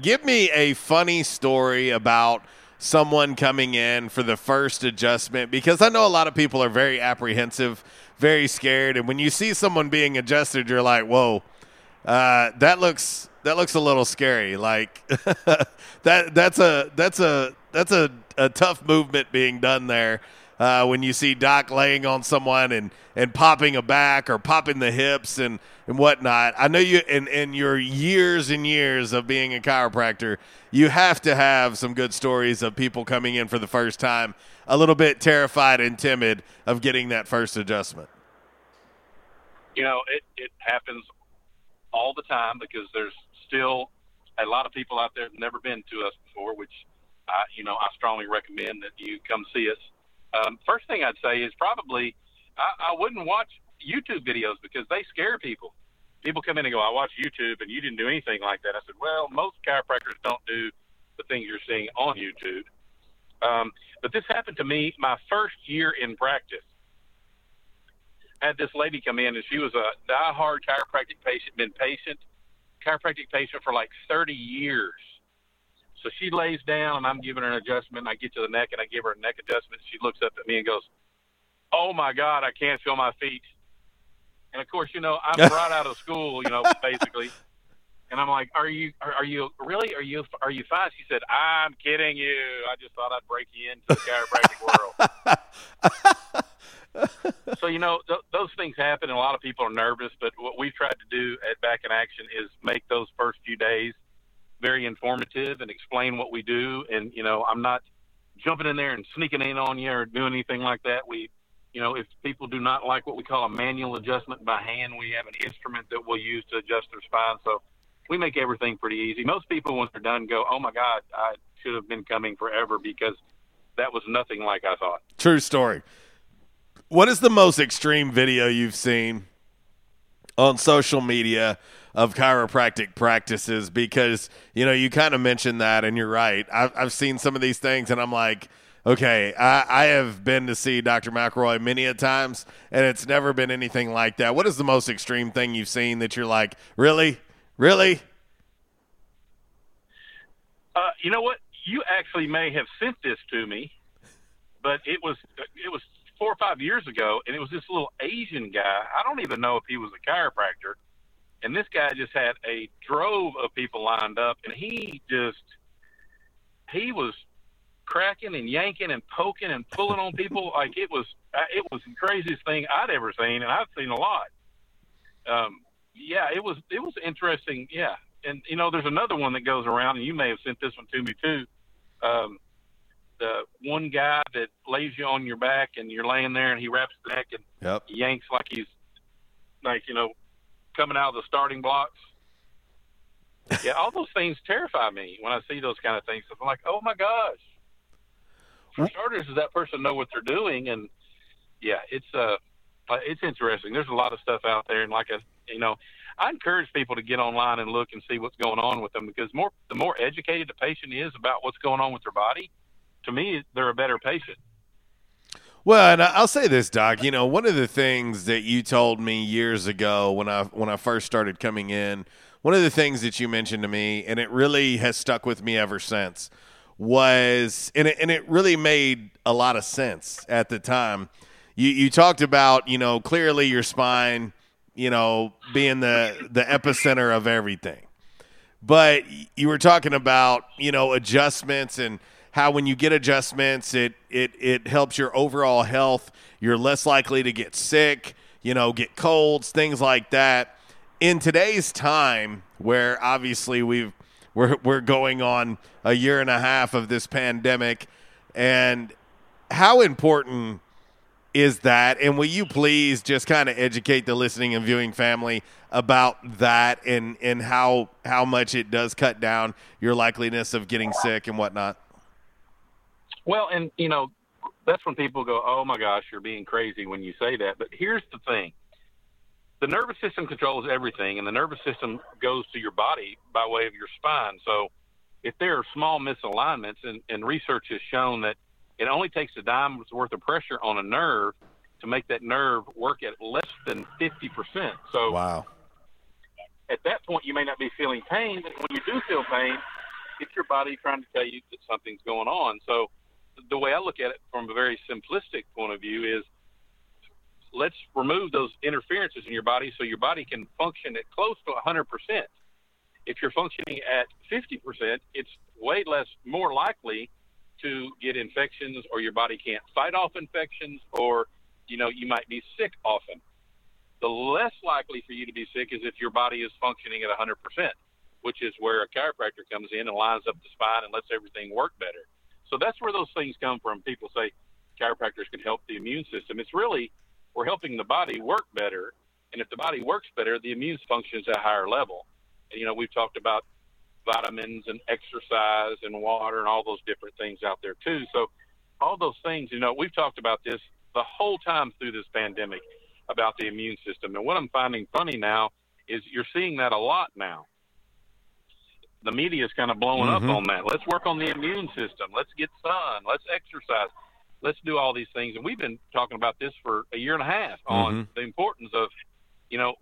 Give me a funny story about someone coming in for the first adjustment, because I know a lot of people are very apprehensive, very scared, and when you see someone being adjusted, you're like, whoa, that looks a little scary. Like that's a tough movement being done there. When you see Doc laying on someone and popping a back or popping the hips and whatnot. I know you, in your years and years of being a chiropractor, you have to have some good stories of people coming in for the first time, a little bit terrified and timid of getting that first adjustment. You know, it happens all the time, because there's still a lot of people out there that have never been to us before, which I strongly recommend that you come see us. First thing I'd say is probably I wouldn't watch YouTube videos, because they scare people. People come in and go, I watch YouTube and you didn't do anything like that. I said, well, most chiropractors don't do the things you're seeing on YouTube. But this happened to me my first year in practice. I had this lady come in, and she was a diehard chiropractic patient, for like 30 years. So she lays down, and I'm giving her an adjustment, and I get to the neck, and I give her a neck adjustment. She looks up at me and goes, "Oh, my God, I can't feel my feet." And, of course, you know, I'm right out of school, you know, basically. And I'm like, are you really fine? She said, "I'm kidding you. I just thought I'd break you into the chiropractic world." So, you know, those things happen, and a lot of people are nervous. But what we've tried to do at Back in Action is make those first few days very informative and explain what we do. And, you know, I'm not jumping in there and sneaking in on you or doing anything like that. We, you know, if people do not like what we call a manual adjustment by hand, we have an instrument that we'll use to adjust their spine. So we make everything pretty easy. Most people, once they're done, go, "Oh, my God, I should have been coming forever because that was nothing like I thought." True story. What is the most extreme video you've seen on social media of chiropractic practices? Because, you know, you kind of mentioned that, and you're right. I've seen some of these things, and I'm like, okay, I have been to see Dr. McElroy many a times, and it's never been anything like that. What is the most extreme thing you've seen that you're like, really? Really? You know what? You actually may have sent this to me, but it was 4 or 5 years ago, and it was this little Asian guy. I don't even know if he was a chiropractor. And this guy just had a drove of people lined up, and he was cracking and yanking and poking and pulling on people. Like, it was the craziest thing I'd ever seen, and I've seen a lot. Yeah, it was interesting. Yeah. And, you know, there's another one that goes around, and you may have sent this one to me too. The one guy that lays you on your back, and you're laying there, and he wraps the neck and yanks like he's, like, you know, coming out of the starting blocks. Yeah, all those things terrify me when I see those kind of things. I'm like, oh, my gosh. For starters, does that person know what they're doing? And, yeah, it's interesting. There's a lot of stuff out there, and you know, I encourage people to get online and look and see what's going on with them, because the more educated a patient is about what's going on with their body, to me, they're a better patient. Well, and I'll say this, Doc, you know, one of the things that you told me years ago when I first started coming in, one of the things that you mentioned to me, and it really has stuck with me ever since, was, and it really made a lot of sense at the time. You talked about, you know, clearly your spine, you know, being the epicenter of everything. But you were talking about, you know, adjustments, and how when you get adjustments, it helps your overall health. You're less likely to get sick, you know, get colds, things like that. In today's time, where obviously we're going on a year and a half of this pandemic, and how important is that? And will you please just kind of educate the listening and viewing family about that, and how much it does cut down your likeliness of getting sick and whatnot? Well, and, you know, that's when people go, oh, my gosh, you're being crazy when you say that. But here's the thing. The nervous system controls everything, and the nervous system goes to your body by way of your spine. So if there are small misalignments, and research has shown that it only takes a dime's worth of pressure on a nerve to make that nerve work at less than 50%. So At that point, you may not be feeling pain, but when you do feel pain, it's your body trying to tell you that something's going on. So the way I look at it from a very simplistic point of view is, let's remove those interferences in your body so your body can function at close to 100%. If you're functioning at 50%, it's way less, more likely to get infections, or your body can't fight off infections, or, you know, you might be sick often. The less likely for you to be sick is if your body is functioning at 100%, which is where a chiropractor comes in and lines up the spine and lets everything work better. So that's where those things come from. People say chiropractors can help the immune system. It's really, we're helping the body work better. And if the body works better, the immune functions at a higher level. And, you know, we've talked about vitamins and exercise and water and all those different things out there too. So all those things, you know, we've talked about this the whole time through this pandemic about the immune system. And what I'm finding funny now is you're seeing that a lot now. the media is kind of blowing up on that. Let's work on the immune system. Let's get sun. Let's exercise. Let's do all these things. And we've been talking about this for a year and a half on the importance of, you know,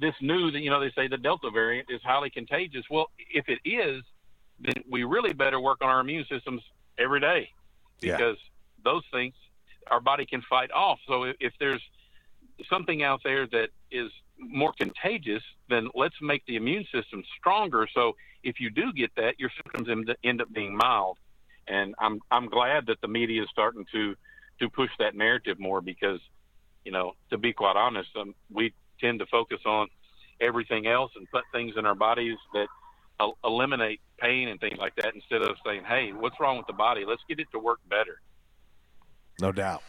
this new, you know, they say the Delta variant is highly contagious. Well, if it is, then we really better work on our immune systems every day because those things our body can fight off. So if there's something out there that is more contagious, then let's make the immune system stronger. So if you do get that, your symptoms end up being mild. And I'm glad that the media is starting to push that narrative more because, you know, to be quite honest, we tend to focus on everything else and put things in our bodies that eliminate pain and things like that instead of saying, hey, what's wrong with the body? Let's get it to work better. No doubt.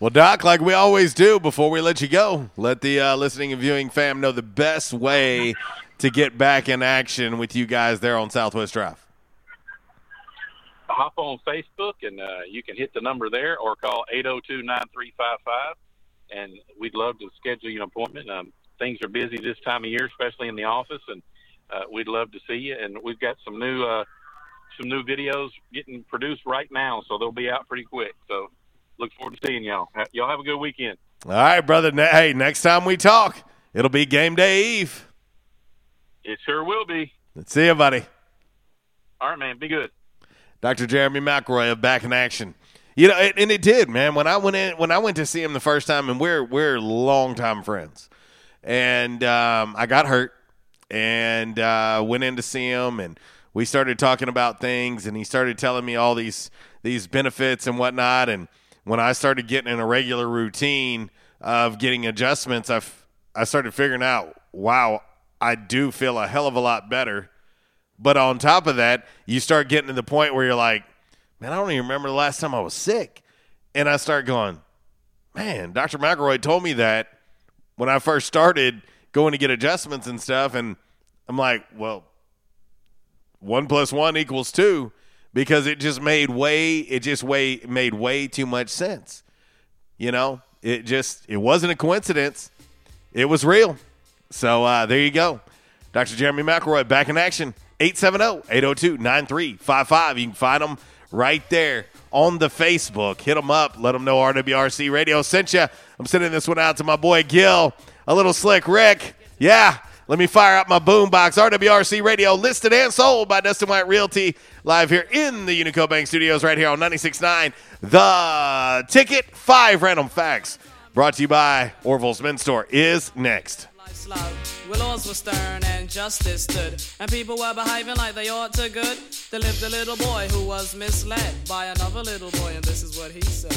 Well, Doc, like we always do before we let you go, let the listening and viewing fam know the best way to get back in action with you guys there on Southwest Drive. Hop on Facebook, and you can hit the number there or call 802-9355, and we'd love to schedule you an appointment. Things are busy this time of year, especially in the office, and we'd love to see you. And we've got some new videos getting produced right now, so they'll be out pretty quick. So look forward to seeing y'all. Y'all have a good weekend. All right, brother. Hey, next time we talk, it'll be game day eve. It sure will be. Let's see you, buddy. All right, man. Be good. Dr. Jeremy McElroy of Back in Action. You know, and it did, man. When I went to see him the first time, and we're longtime friends. And I got hurt and went in to see him, and we started talking about things, and he started telling me all these benefits and whatnot, and when I started getting in a regular routine of getting adjustments, I started figuring out, wow, I do feel a hell of a lot better. But on top of that, you start getting to the point where you're like, man, I don't even remember the last time I was sick. And I start going, man, Dr. McElroy told me that when I first started going to get adjustments and stuff. And I'm like, well, 1 + 1 = 2. Because it just made way too much sense. You know, it wasn't a coincidence. It was real. So there you go. Dr. Jeremy McElroy, Back in Action, 870-802-9355. You can find them right there on the Facebook. Hit them up. Let them know RWRC Radio sent you. I'm sending this one out to my boy Gil, a little slick Rick. Yeah. Let me fire up my boombox. RWRC Radio, listed and sold by Dustin White Realty, live here in the Unico Bank Studios right here on 96.9. The Ticket, 5 random facts, brought to you by Orville's Men's Store, is next. Life's love. Willows were stern and justice stood, and people were behaving like they ought to good. There lived a little boy who was misled by another little boy, and this is what he said.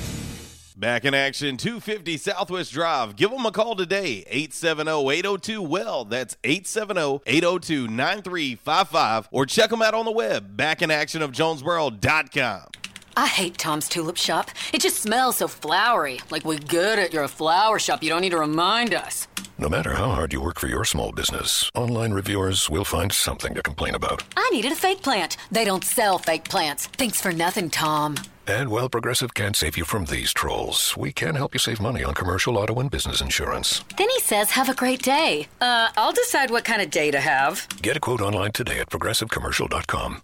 Back in Action, 250 Southwest Drive. Give them a call today, 870-802-WELL. That's 870-802-9355. Or check them out on the web, backinactionofjonesboro.com. I hate Tom's Tulip Shop. It just smells so flowery. Like we're good at your flower shop. You don't need to remind us. No matter how hard you work for your small business, online reviewers will find something to complain about. I needed a fake plant. They don't sell fake plants. Thanks for nothing, Tom. And while Progressive can't save you from these trolls, we can help you save money on commercial, auto, and business insurance. Then he says, have a great day. I'll decide what kind of day to have. Get a quote online today at progressivecommercial.com.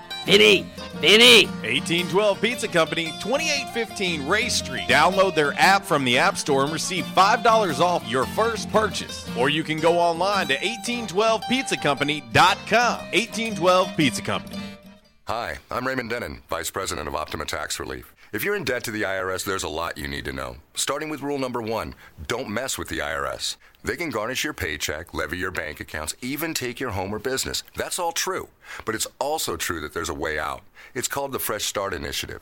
Vinny! 1812 Pizza Company, 2815 Ray Street. Download their app from the App Store and receive $5 off your first purchase. Or you can go online to 1812pizzacompany.com. 1812 Pizza Company. Hi, I'm Raymond Denon, Vice President of Optima Tax Relief. If you're in debt to the IRS, there's a lot you need to know. Starting with rule number 1, don't mess with the IRS. They can garnish your paycheck, levy your bank accounts, even take your home or business. That's all true. But it's also true that there's a way out. It's called the Fresh Start Initiative.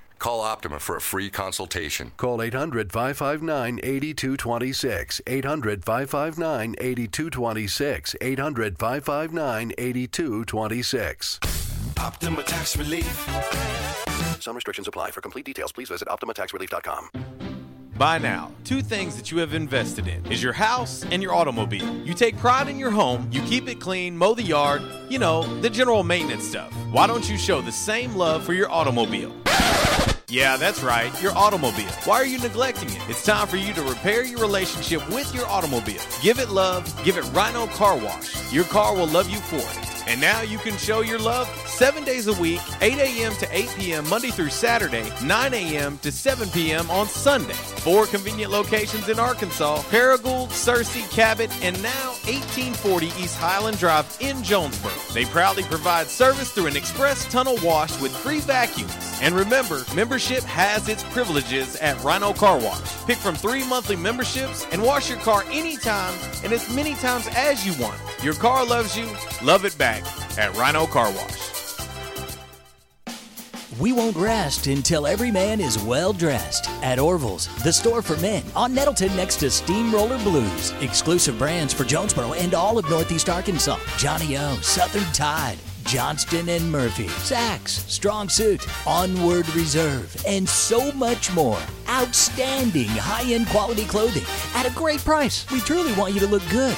call Optima for a free consultation. Call 800-559-8226. 800-559-8226. 800-559-8226. Optima Tax Relief. Some restrictions apply. For complete details, please visit OptimaTaxRelief.com. By now, two things that you have invested in is your house and your automobile. You take pride in your home, you keep it clean, mow the yard, the general maintenance stuff. Why don't you show the same love for your automobile? Yeah, that's right, your automobile. Why are you neglecting it? It's time for you to repair your relationship with your automobile. Give it love, give it Rhino Car Wash. Your car will love you for it. And now you can show your love 7 days a week, 8 a.m. to 8 p.m. Monday through Saturday, 9 a.m. to 7 p.m. on Sunday. 4 convenient locations in Arkansas, Paragould, Searcy, Cabot, and now 1840 East Highland Drive in Jonesboro. They proudly provide service through an express tunnel wash with free vacuums. And remember, membership has its privileges at Rhino Car Wash. Pick from 3 monthly memberships and wash your car anytime and as many times as you want. Your car loves you, love it back. At Rhino Car Wash. We won't rest until every man is well dressed. At Orville's, the store for men, on Nettleton next to Steamroller Blues. Exclusive brands for Jonesboro and all of Northeast Arkansas. Johnny O, Southern Tide, Johnston & Murphy, Saks, Strong Suit, Onward Reserve, and so much more. Outstanding high-end quality clothing at a great price. We truly want you to look good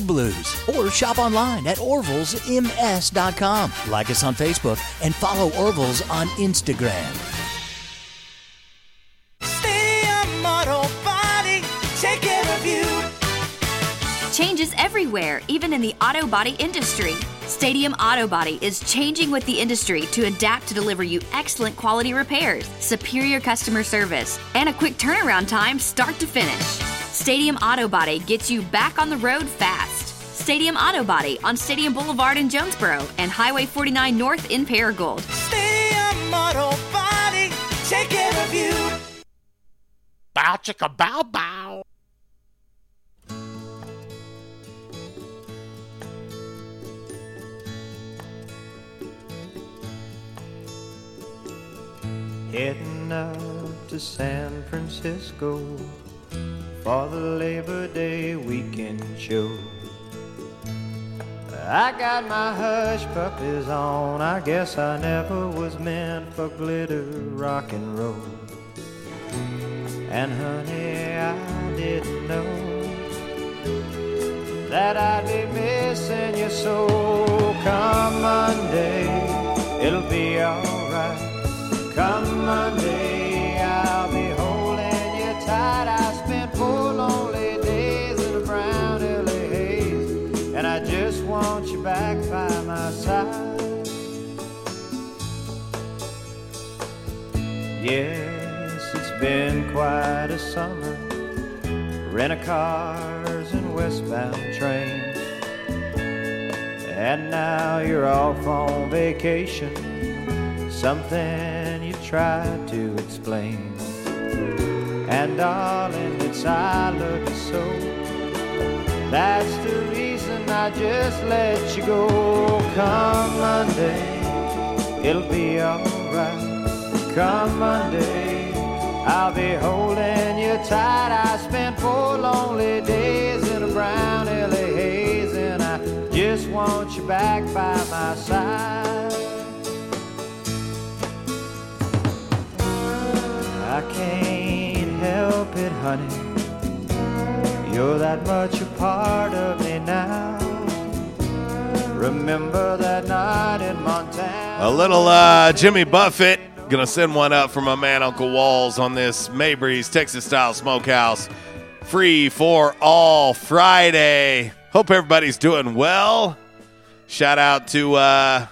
Blues. Or shop online at orvilsms.com. Like us on Facebook and follow Orville's on Instagram. Stadium Auto Body, take care of you. Changes everywhere, even in the auto body industry. Stadium Auto Body is changing with the industry to adapt to deliver you excellent quality repairs, superior customer service, and a quick turnaround time start to finish. Stadium Auto Body gets you back on the road fast. Stadium Auto Body on Stadium Boulevard in Jonesboro and Highway 49 North in Paragould. Stadium Auto Body, take care of you. Bow chicka bow bow. Heading up to San Francisco for the Labor Day weekend show. I got my hush puppies on, I guess I never was meant for glitter rock and roll. And honey, I didn't know that I'd be missing you so. Come Monday, it'll be alright. Come Monday, I'll be holding you tight. I spent 4 lonely days in a brown early haze, and I just want you back by my side. Yes, it's been quite a summer. Rent-a-cars and westbound trains. And now you're off on vacation, something you tried to explain. And darling, it's I love you so, that's the reason I just let you go. Come Monday, it'll be alright. Come Monday, I'll be holding you tight. I spent 4 lonely days in a brown LA haze, and I just want you back by my side. I can't help it, honey, you're that much a part of me now. Remember that night in Montana. A little Jimmy Buffett. Gonna send one up for my man Uncle Walls on this Mabry's Texas-style Smokehouse. Free for all Friday. Hope everybody's doing well. Shout out to my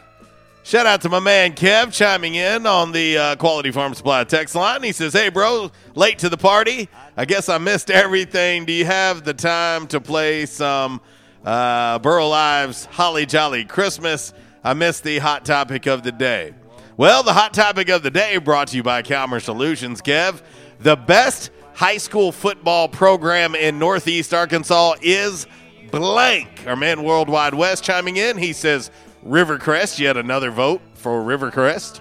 man Kev chiming in on the Quality Farm Supply text line. He says, "Hey bro, late to the party. I guess I missed everything. Do you have the time to play some Burl Ives Holly Jolly Christmas? I missed the hot topic of the day." Well, the hot topic of the day brought to you by Calmer Solutions, Kev. The best high school football program in Northeast Arkansas is blank. Our man Worldwide West chiming in. He says, Rivercrest, yet another vote for Rivercrest.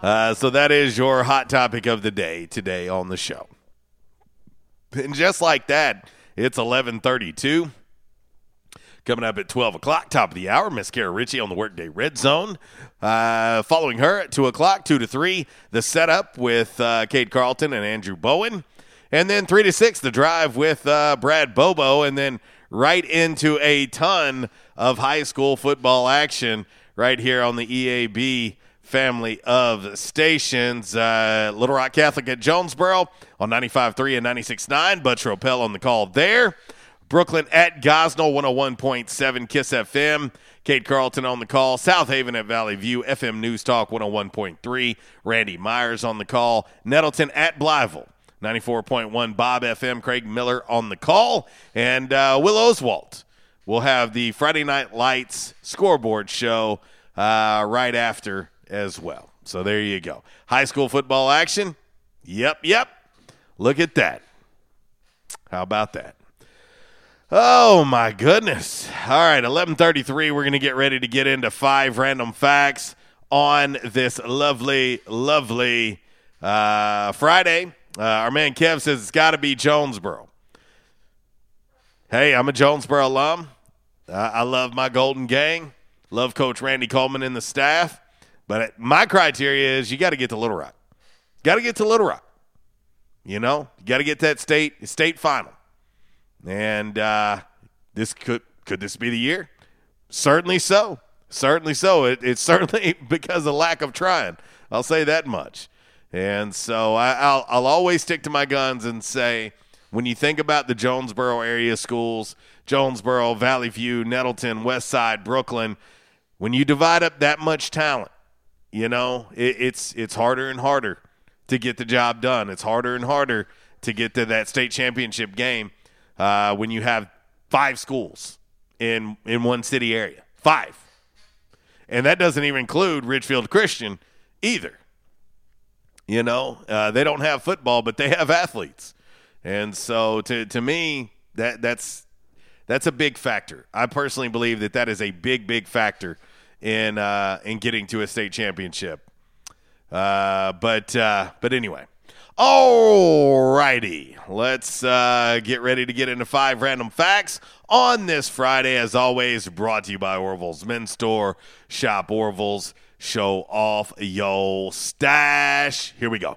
So that is your hot topic of the day today on the show. And just like that, it's 11:32. Coming up at 12 o'clock, top of the hour, Miss Kara Ritchie on the Workday Red Zone. Following her at 2 o'clock, 2 to 3, the setup with Cade Carlton and Andrew Bowen. And then 3 to 6, the drive with Brad Bobo. And then right into a ton of high school football action right here on the EAB family of stations. Little Rock Catholic at Jonesboro on 95.3 and 96.9. Butch Ropel on the call there. Brooklyn at Gosnell, 101.7 KISS FM. Cade Carlton on the call. South Haven at Valley View, FM News Talk, 101.3. Randy Myers on the call. Nettleton at Blytheville, 94.1 Bob FM. Craig Miller on the call. And Will Oswalt will have the Friday Night Lights scoreboard show right after as well. So there you go. High school football action. Yep. Look at that. How about that? Oh, my goodness. All right, 11:33, we're going to get ready to get into 5 random facts on this lovely, lovely Friday. Our man Kev says it's got to be Jonesboro. Hey, I'm a Jonesboro alum. I love my Golden Gang. Love Coach Randy Coleman and the staff. But my criteria is you got to get to Little Rock. Got to get to Little Rock. You know, you got to get that state final. And this could this be the year? Certainly so. It's certainly because of lack of trying. I'll say that much. And so I'll always stick to my guns and say, when you think about the Jonesboro area schools, Jonesboro, Valley View, Nettleton, Westside, Brooklyn, when you divide up that much talent, you know, it's harder and harder to get the job done. It's harder and harder to get to that state championship game. When you have 5 schools in one city area. 5. And that doesn't even include Ridgefield Christian either. You know, they don't have football, but they have athletes. And so to me, that's a big factor. I personally believe that is a big, big factor in getting to a state championship. But anyway. All righty, let's get ready to get into 5 random facts on this Friday. As always, brought to you by Orville's Men's Store. Shop Orville's, show off your stash. Here we go.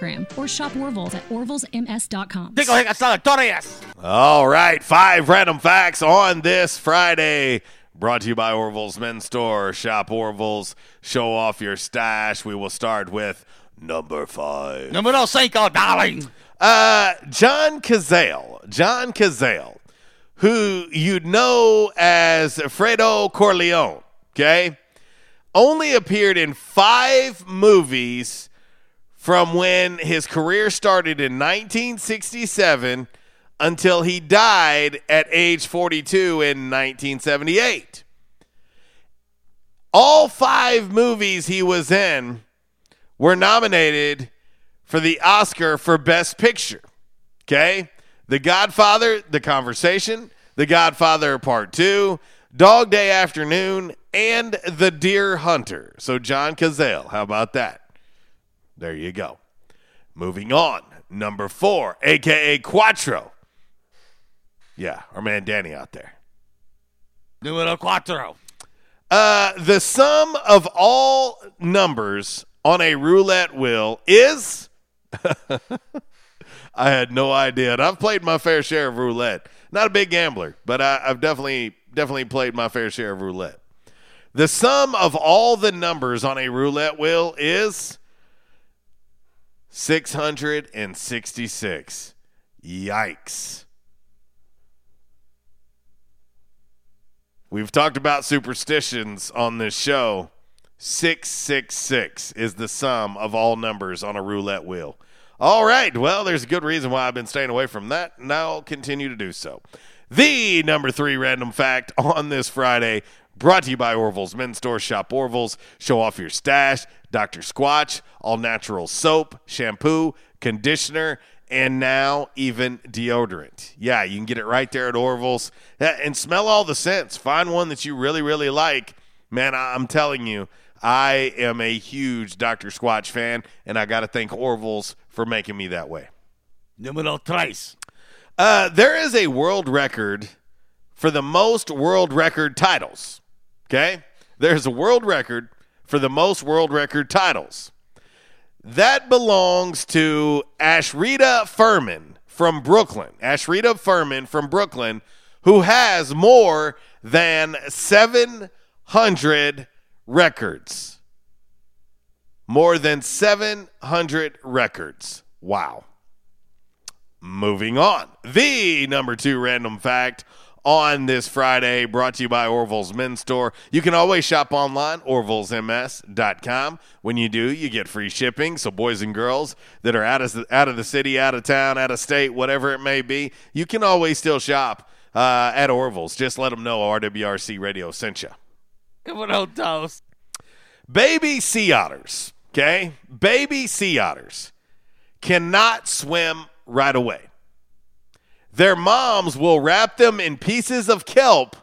Or shop Orville's at orvillesms.com. All right, 5 random facts on this Friday. Brought to you by Orville's Men's Store. Shop Orville's. Show off your stash. We will start with number 5. Numero 5, darling. John Cazale, who you know as Fredo Corleone, okay, only appeared in 5 movies from when his career started in 1967 until he died at age 42 in 1978. All 5 movies he was in were nominated for the Oscar for Best Picture. Okay? The Godfather, The Conversation, The Godfather Part 2, Dog Day Afternoon, and The Deer Hunter. So John Cazale, how about that? There you go. Moving on. Number 4, a.k.a. Quattro. Yeah, our man Danny out there. Numero 4. The sum of all numbers on a roulette wheel is... I had no idea. And I've played my fair share of roulette. Not a big gambler, but I've definitely played my fair share of roulette. The sum of all the numbers on a roulette wheel is... 666. Yikes. We've talked about superstitions on this show. 666 is the sum of all numbers on a roulette wheel. All right. Well, there's a good reason why I've been staying away from that, and I'll continue to do so. The number 3 random fact on this Friday, brought to you by Orville's Men's Store. Shop Orville's. Show off your stash. Dr. Squatch, all-natural soap, shampoo, conditioner, and now even deodorant. Yeah, you can get it right there at Orville's. And smell all the scents. Find one that you really, really like. Man, I'm telling you, I am a huge Dr. Squatch fan, and I got to thank Orville's for making me that way. Numero 3. There is a world record for the most world record titles. Okay? There's a world record for the most world record titles. That belongs to Ashrita Furman from Brooklyn. Ashrita Furman from Brooklyn, who has more than 700 records. More than 700 records. Wow. Moving on. The number 2 random fact on this Friday, brought to you by Orville's Men's Store. You can always shop online, orvillesms.com. When you do, you get free shipping. So boys and girls that are out of the city, out of town, out of state, whatever it may be, you can always still shop at Orville's. Just let them know RWRC Radio sent you. What old toast? Baby sea otters, okay? Baby sea otters cannot swim right away. Their moms will wrap them in pieces of kelp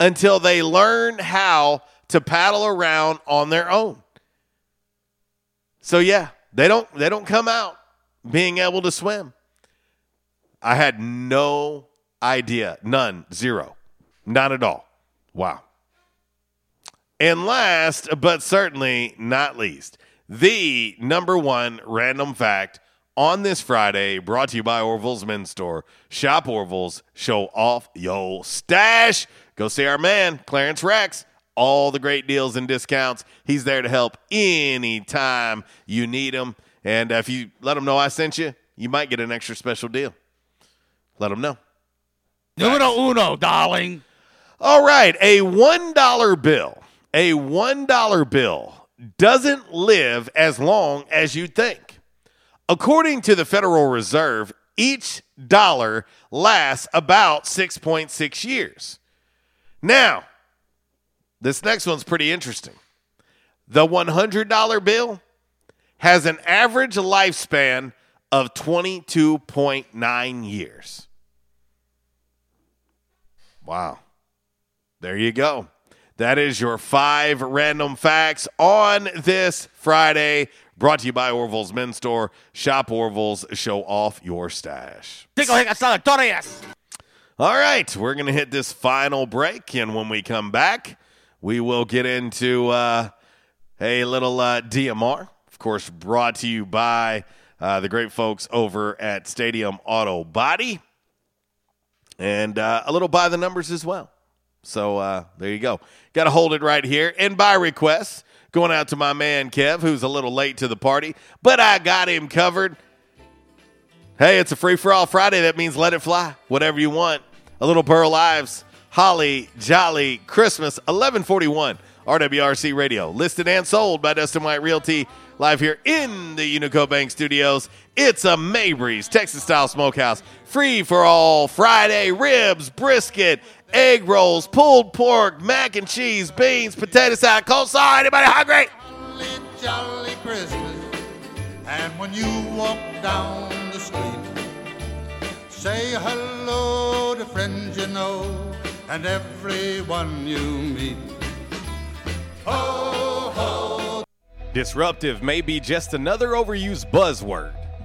until they learn how to paddle around on their own. So yeah, they don't come out being able to swim. I had no idea. None. Zero. Not at all. Wow. And last, but certainly not least, the number 1 random fact on this Friday, brought to you by Orville's Men's Store. Shop Orville's. Show off your stash. Go see our man, Clarence Rex. All the great deals and discounts. He's there to help anytime you need him. And if you let him know I sent you, you might get an extra special deal. Let him know. Numero 1, darling. All right. A $1 bill. A $1 bill doesn't live as long as you think. According to the Federal Reserve, each dollar lasts about 6.6 years. Now, this next one's pretty interesting. The $100 bill has an average lifespan of 22.9 years. Wow. There you go. That is your 5 random facts on this Friday. Brought to you by Orville's Men's Store. Shop Orville's. Show off your stash. All right. We're going to hit this final break. And when we come back, we will get into a little DMR. Of course, brought to you by the great folks over at Stadium Auto Body. And a little by the numbers as well. So there you go. Got to hold it right here. And by request, going out to my man Kev, who's a little late to the party, but I got him covered. Hey, it's a free-for-all Friday. That means let it fly. Whatever you want. A little Pearl Ives, Holly Jolly Christmas, 1141 RWRC Radio. Listed and sold by Dustin White Realty. Live here in the Unico Bank Studios. It's a Mabry's Texas-style Smokehouse. Free-for-all Friday. Ribs, brisket, egg rolls, pulled pork, mac and cheese, beans, potato salad, coleslaw. Anybody hungry? Jolly, jolly Christmas. And when you walk down the street, say hello to friends you know and everyone you meet. Ho, ho. Disruptive may be just another overused buzzword.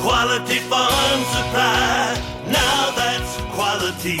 Quality Farm Supply, now that's quality.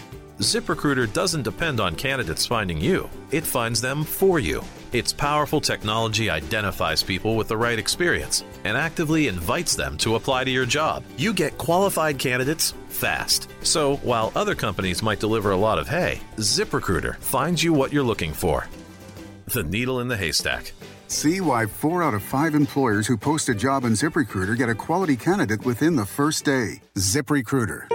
ZipRecruiter doesn't depend on candidates finding you. It finds them for you. Its powerful technology identifies people with the right experience and actively invites them to apply to your job. You get qualified candidates fast. So while other companies might deliver a lot of hay, ZipRecruiter finds you what you're looking for. The needle in the haystack. See why 4 out of 5 employers who post a job in ZipRecruiter get a quality candidate within the first day. ZipRecruiter.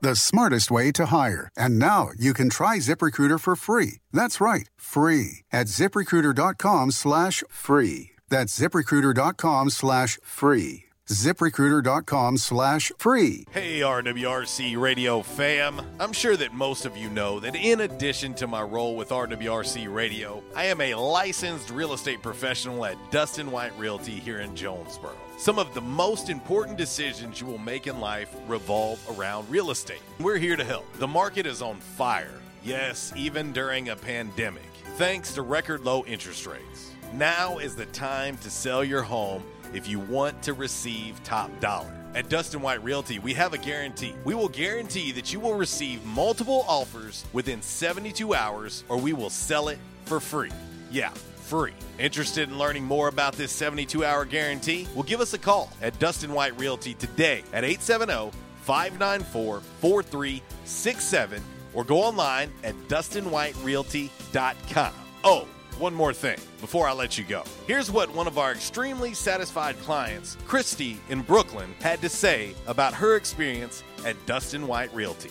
The smartest way to hire. And now you can try ZipRecruiter for free. That's right, free. At ZipRecruiter.com/free. That's ZipRecruiter.com/free. ZipRecruiter.com/free. Hey, RWRC Radio fam. I'm sure that most of you know that in addition to my role with RWRC Radio, I am a licensed real estate professional at Dustin White Realty here in Jonesboro. Some of the most important decisions you will make in life revolve around real estate. We're here to help. The market is on fire. Yes, even during a pandemic, thanks to record low interest rates. Now is the time to sell your home if you want to receive top dollar. At Dustin White Realty, we have a guarantee. We will guarantee that you will receive multiple offers within 72 hours or we will sell it for free. Yeah, free. Interested in learning more about this 72-hour guarantee? Well, give us a call at Dustin White Realty today at 870-594-4367 or go online at DustinWhiteRealty.com. Oh, one more thing before I let you go. Here's what one of our extremely satisfied clients, Christy in Brooklyn, had to say about her experience at Dustin White Realty.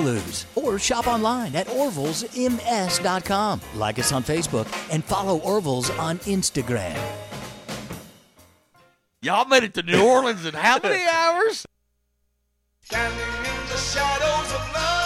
Blues. Or shop online at orvilsms.com. Like us on Facebook and follow Orville's on Instagram. Y'all made it to New Orleans in how many hours? Standing in the shadows of love.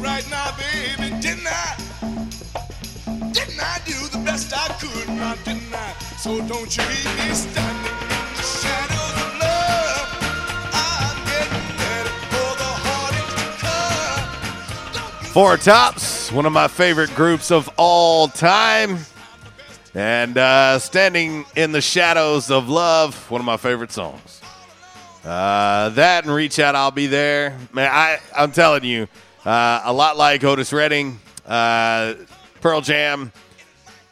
Right now, baby, didn't I do the best I could, not didn't I? So don't you leave me standing in the shadows of love. I'm getting ready for the heartache to come. Four Tops, one of my favorite groups of all time. And Standing in the Shadows of Love, one of my favorite songs. That and Reach Out, I'll Be There. Man, I'm telling you, a lot like Otis Redding, Pearl Jam,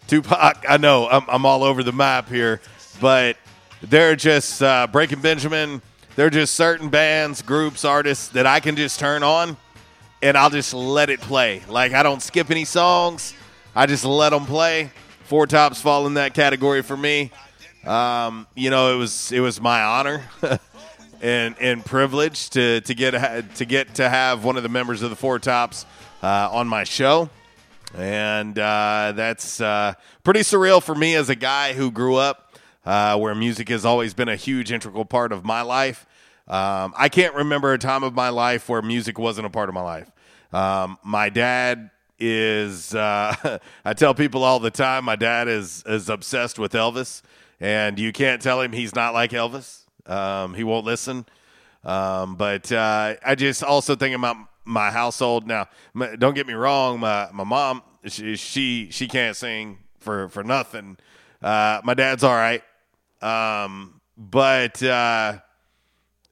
Tupac. I know I'm all over the map here, but they're just Breaking Benjamin. They're just certain bands, groups, artists that I can just turn on, and I'll just let it play. Like, I don't skip any songs. I just let them play. Four Tops fall in that category for me. You know, it was my honor and privilege to have one of the members of the Four Tops on my show. And that's pretty surreal for me as a guy who grew up where music has always been a huge integral part of my life. I can't remember a time of my life where music wasn't a part of my life. My dad is, I tell people all the time, my dad is obsessed with Elvis, and you can't tell him he's not like Elvis. He won't listen. But I just also think about my household. Now, don't get me wrong. My mom, she can't sing for nothing. My dad's all right. But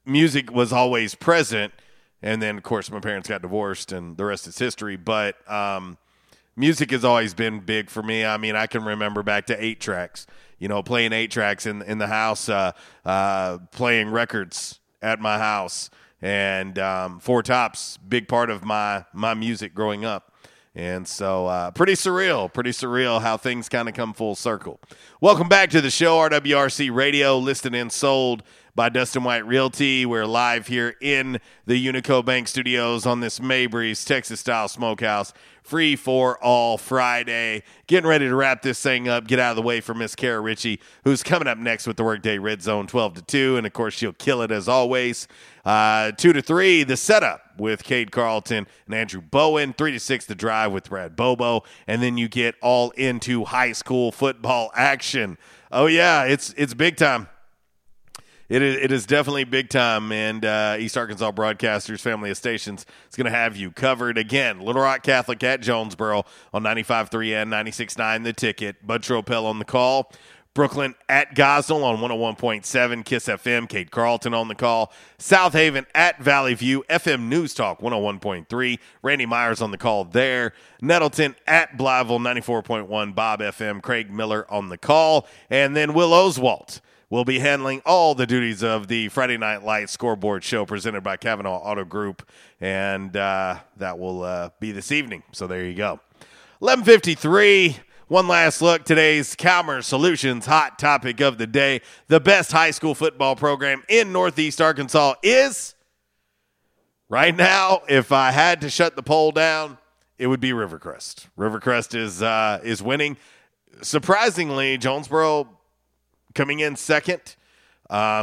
music was always present. And then, of course, my parents got divorced and the rest is history. But music has always been big for me. I mean, I can remember back to 8-tracks, you know, playing 8-tracks in the house, playing records at my house. And Four Tops, big part of my music growing up. And so pretty surreal how things kind of come full circle. Welcome back to the show, RWRC Radio, listed and sold by Dustin White Realty. We're live here in the Unico Bank Studios on this Mabry's Texas-style Smokehouse, free for all Friday. Getting ready to wrap this thing up, get out of the way for Miss Kara Ritchie, who's coming up next with the Workday Red Zone 12 to 2, and of course she'll kill it as always. 2 to 3, the setup with Cade Carlton and Andrew Bowen. 3 to 6, the drive with Brad Bobo, and then you get all into high school football action. Oh yeah, it's big time. It is definitely big time, and East Arkansas Broadcasters, family of stations, is going to have you covered. Again, Little Rock Catholic at Jonesboro on 95.3 and 96.9 The Ticket. Butch Ropel on the call. Brooklyn at Gosnell on 101.7 Kiss FM. Cade Carlton on the call. South Haven at Valley View. FM News Talk 101.3. Randy Myers on the call there. Nettleton at Blytheville 94.1 Bob FM. Craig Miller on the call. And then Will Oswalt will be handling all the duties of the Friday Night Lights scoreboard show presented by Kavanaugh Auto Group, and that will be this evening. So there you go. 11:53, one last look. Today's Calmer Solutions hot topic of the day. The best high school football program in Northeast Arkansas is, right now, if I had to shut the poll down, it would be Rivercrest. Rivercrest is winning. Surprisingly, Jonesboro coming in second,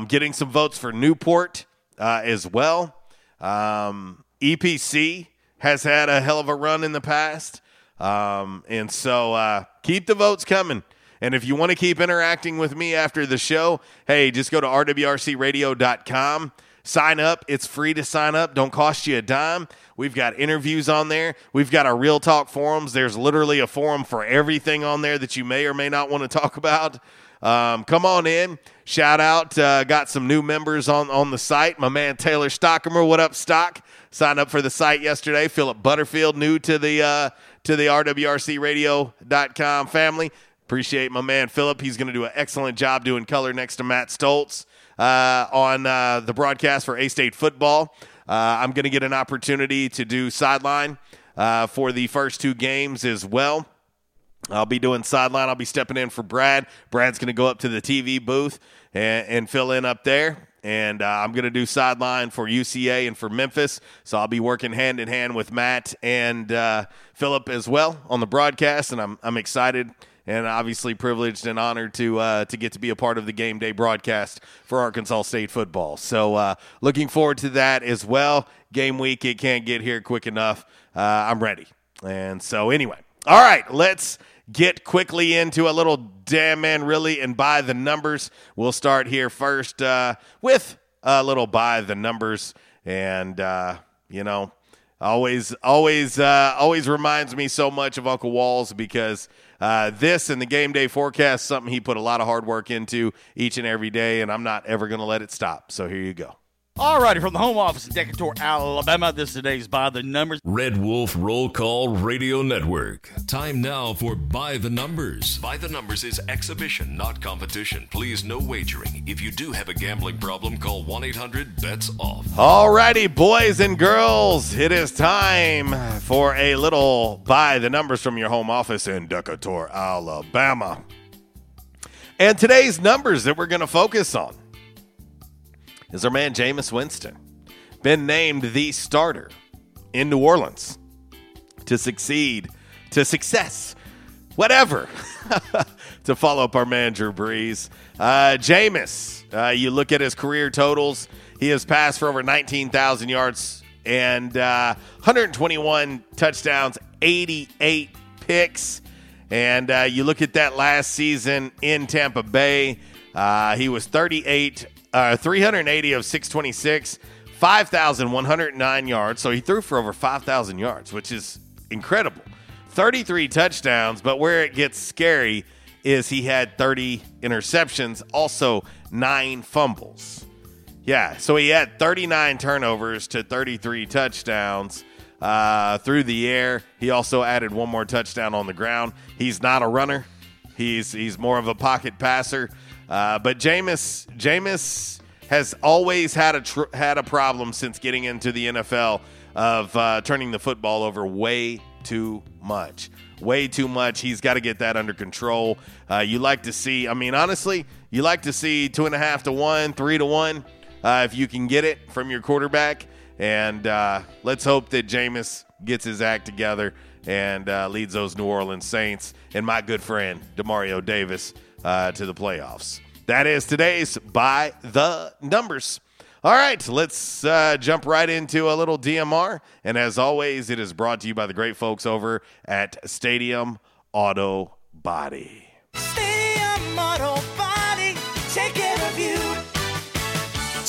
getting some votes for Newport as well. EPC has had a hell of a run in the past. And so keep the votes coming. And if you want to keep interacting with me after the show, hey, just go to rwrcradio.com. Sign up. It's free to sign up. Don't cost you a dime. We've got interviews on there. We've got our Real Talk forums. There's literally a forum for everything on there that you may or may not want to talk about. Come on in. Shout out. Got some new members on the site. My man Taylor Stockamer. What up, Stock? Signed up for the site yesterday. Philip Butterfield, new to the RWRCradio.com family. Appreciate my man Philip. He's going to do an excellent job doing color next to Matt Stoltz on the broadcast for A-State football. I'm going to get an opportunity to do sideline for the first two games as well. I'll be doing sideline. I'll be stepping in for Brad. Brad's going to go up to the TV booth and fill in up there. And I'm going to do sideline for UCA and for Memphis. So I'll be working hand in hand with Matt and Philip as well on the broadcast. And I'm excited and obviously privileged and honored to get to be a part of the game day broadcast for Arkansas State football. So looking forward to that as well. Game week, it can't get here quick enough. I'm ready. And so anyway, all right, let's get quickly into a little Damn Man Really and By the Numbers. We'll start here first with a little By the Numbers. And, you know, Always reminds me so much of Uncle Walls, because this and the game day forecast, something he put a lot of hard work into each and every day, and I'm not ever going to let it stop. So here you go. All righty, from the home office in Decatur, Alabama, this today's By the Numbers. Red Wolf Roll Call Radio Network. Time now for By the Numbers. By the Numbers is exhibition, not competition. Please, no wagering. If you do have a gambling problem, call 1-800-BETS-OFF. All righty, boys and girls, it is time for a little By the Numbers from your home office in Decatur, Alabama. And today's numbers that we're going to focus on is our man Jameis Winston, been named the starter in New Orleans to follow up our man Drew Brees. Jameis, you look at his career totals, he has passed for over 19,000 yards and 121 touchdowns, 88 picks. And you look at that last season in Tampa Bay, he was 380 of 626, 5,109 yards. So he threw for over 5,000 yards, which is incredible. 33 touchdowns, but where it gets scary is he had 30 interceptions, also 9 fumbles. Yeah, so he had 39 turnovers to 33 touchdowns through the air. He also added one more touchdown on the ground. He's not a runner. He's more of a pocket passer. But Jameis has always had a problem since getting into the NFL of turning the football over way too much. He's got to get that under control. You like to see, I mean, honestly, you like to see 2.5 to 1, 3 to 1, if you can get it from your quarterback. And let's hope that Jameis gets his act together and leads those New Orleans Saints and my good friend DeMario Davis to the playoffs. That is today's By the Numbers. All right, let's jump right into a little DMR. And as always, it is brought to you by the great folks over at Stadium Auto Body. Stadium Auto Body, take care of you.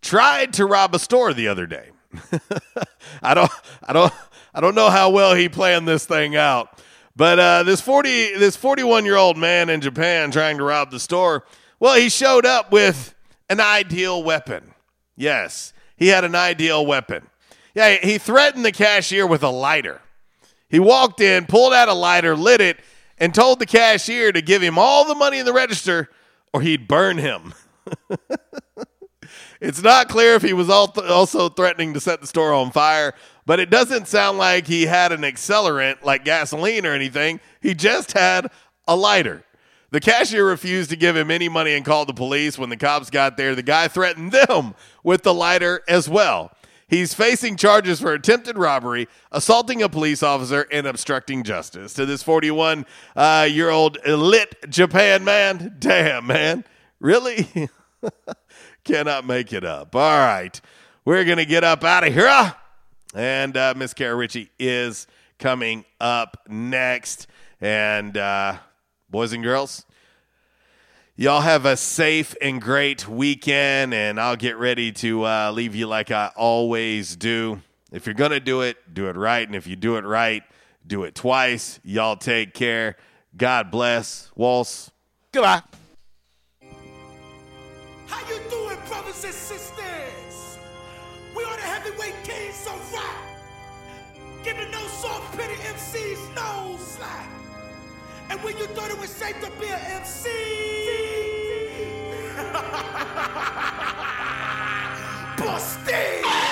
tried to rob a store the other day. I don't know how well he planned this thing out, but this 41-year-old man in Japan trying to rob the store, well, he showed up with an ideal weapon. Yes, he had an ideal weapon. Yeah, he threatened the cashier with a lighter. He walked in, pulled out a lighter, lit it, and told the cashier to give him all the money in the register or he'd burn him. It's not clear if he was also threatening to set the store on fire, but it doesn't sound like he had an accelerant like gasoline or anything. He just had a lighter. The cashier refused to give him any money and called the police. When the cops got there, the guy threatened them with the lighter as well. He's facing charges for attempted robbery, assaulting a police officer, and obstructing justice. To this 41-year-old lit Japan man, damn, man, really? Cannot make it up. All right. We're going to get up out of here. And Miss Kara Ritchie is coming up next. And boys and girls, y'all have a safe and great weekend. And I'll get ready to leave you like I always do. If you're going to do it right. And if you do it right, do it twice. Y'all take care. God bless. Waltz. Goodbye. How you doing, brothers and sisters? We are the heavyweight kings of rock. Giving no soft pity MCs no slack. And when you thought it was safe to be an MC, Busty!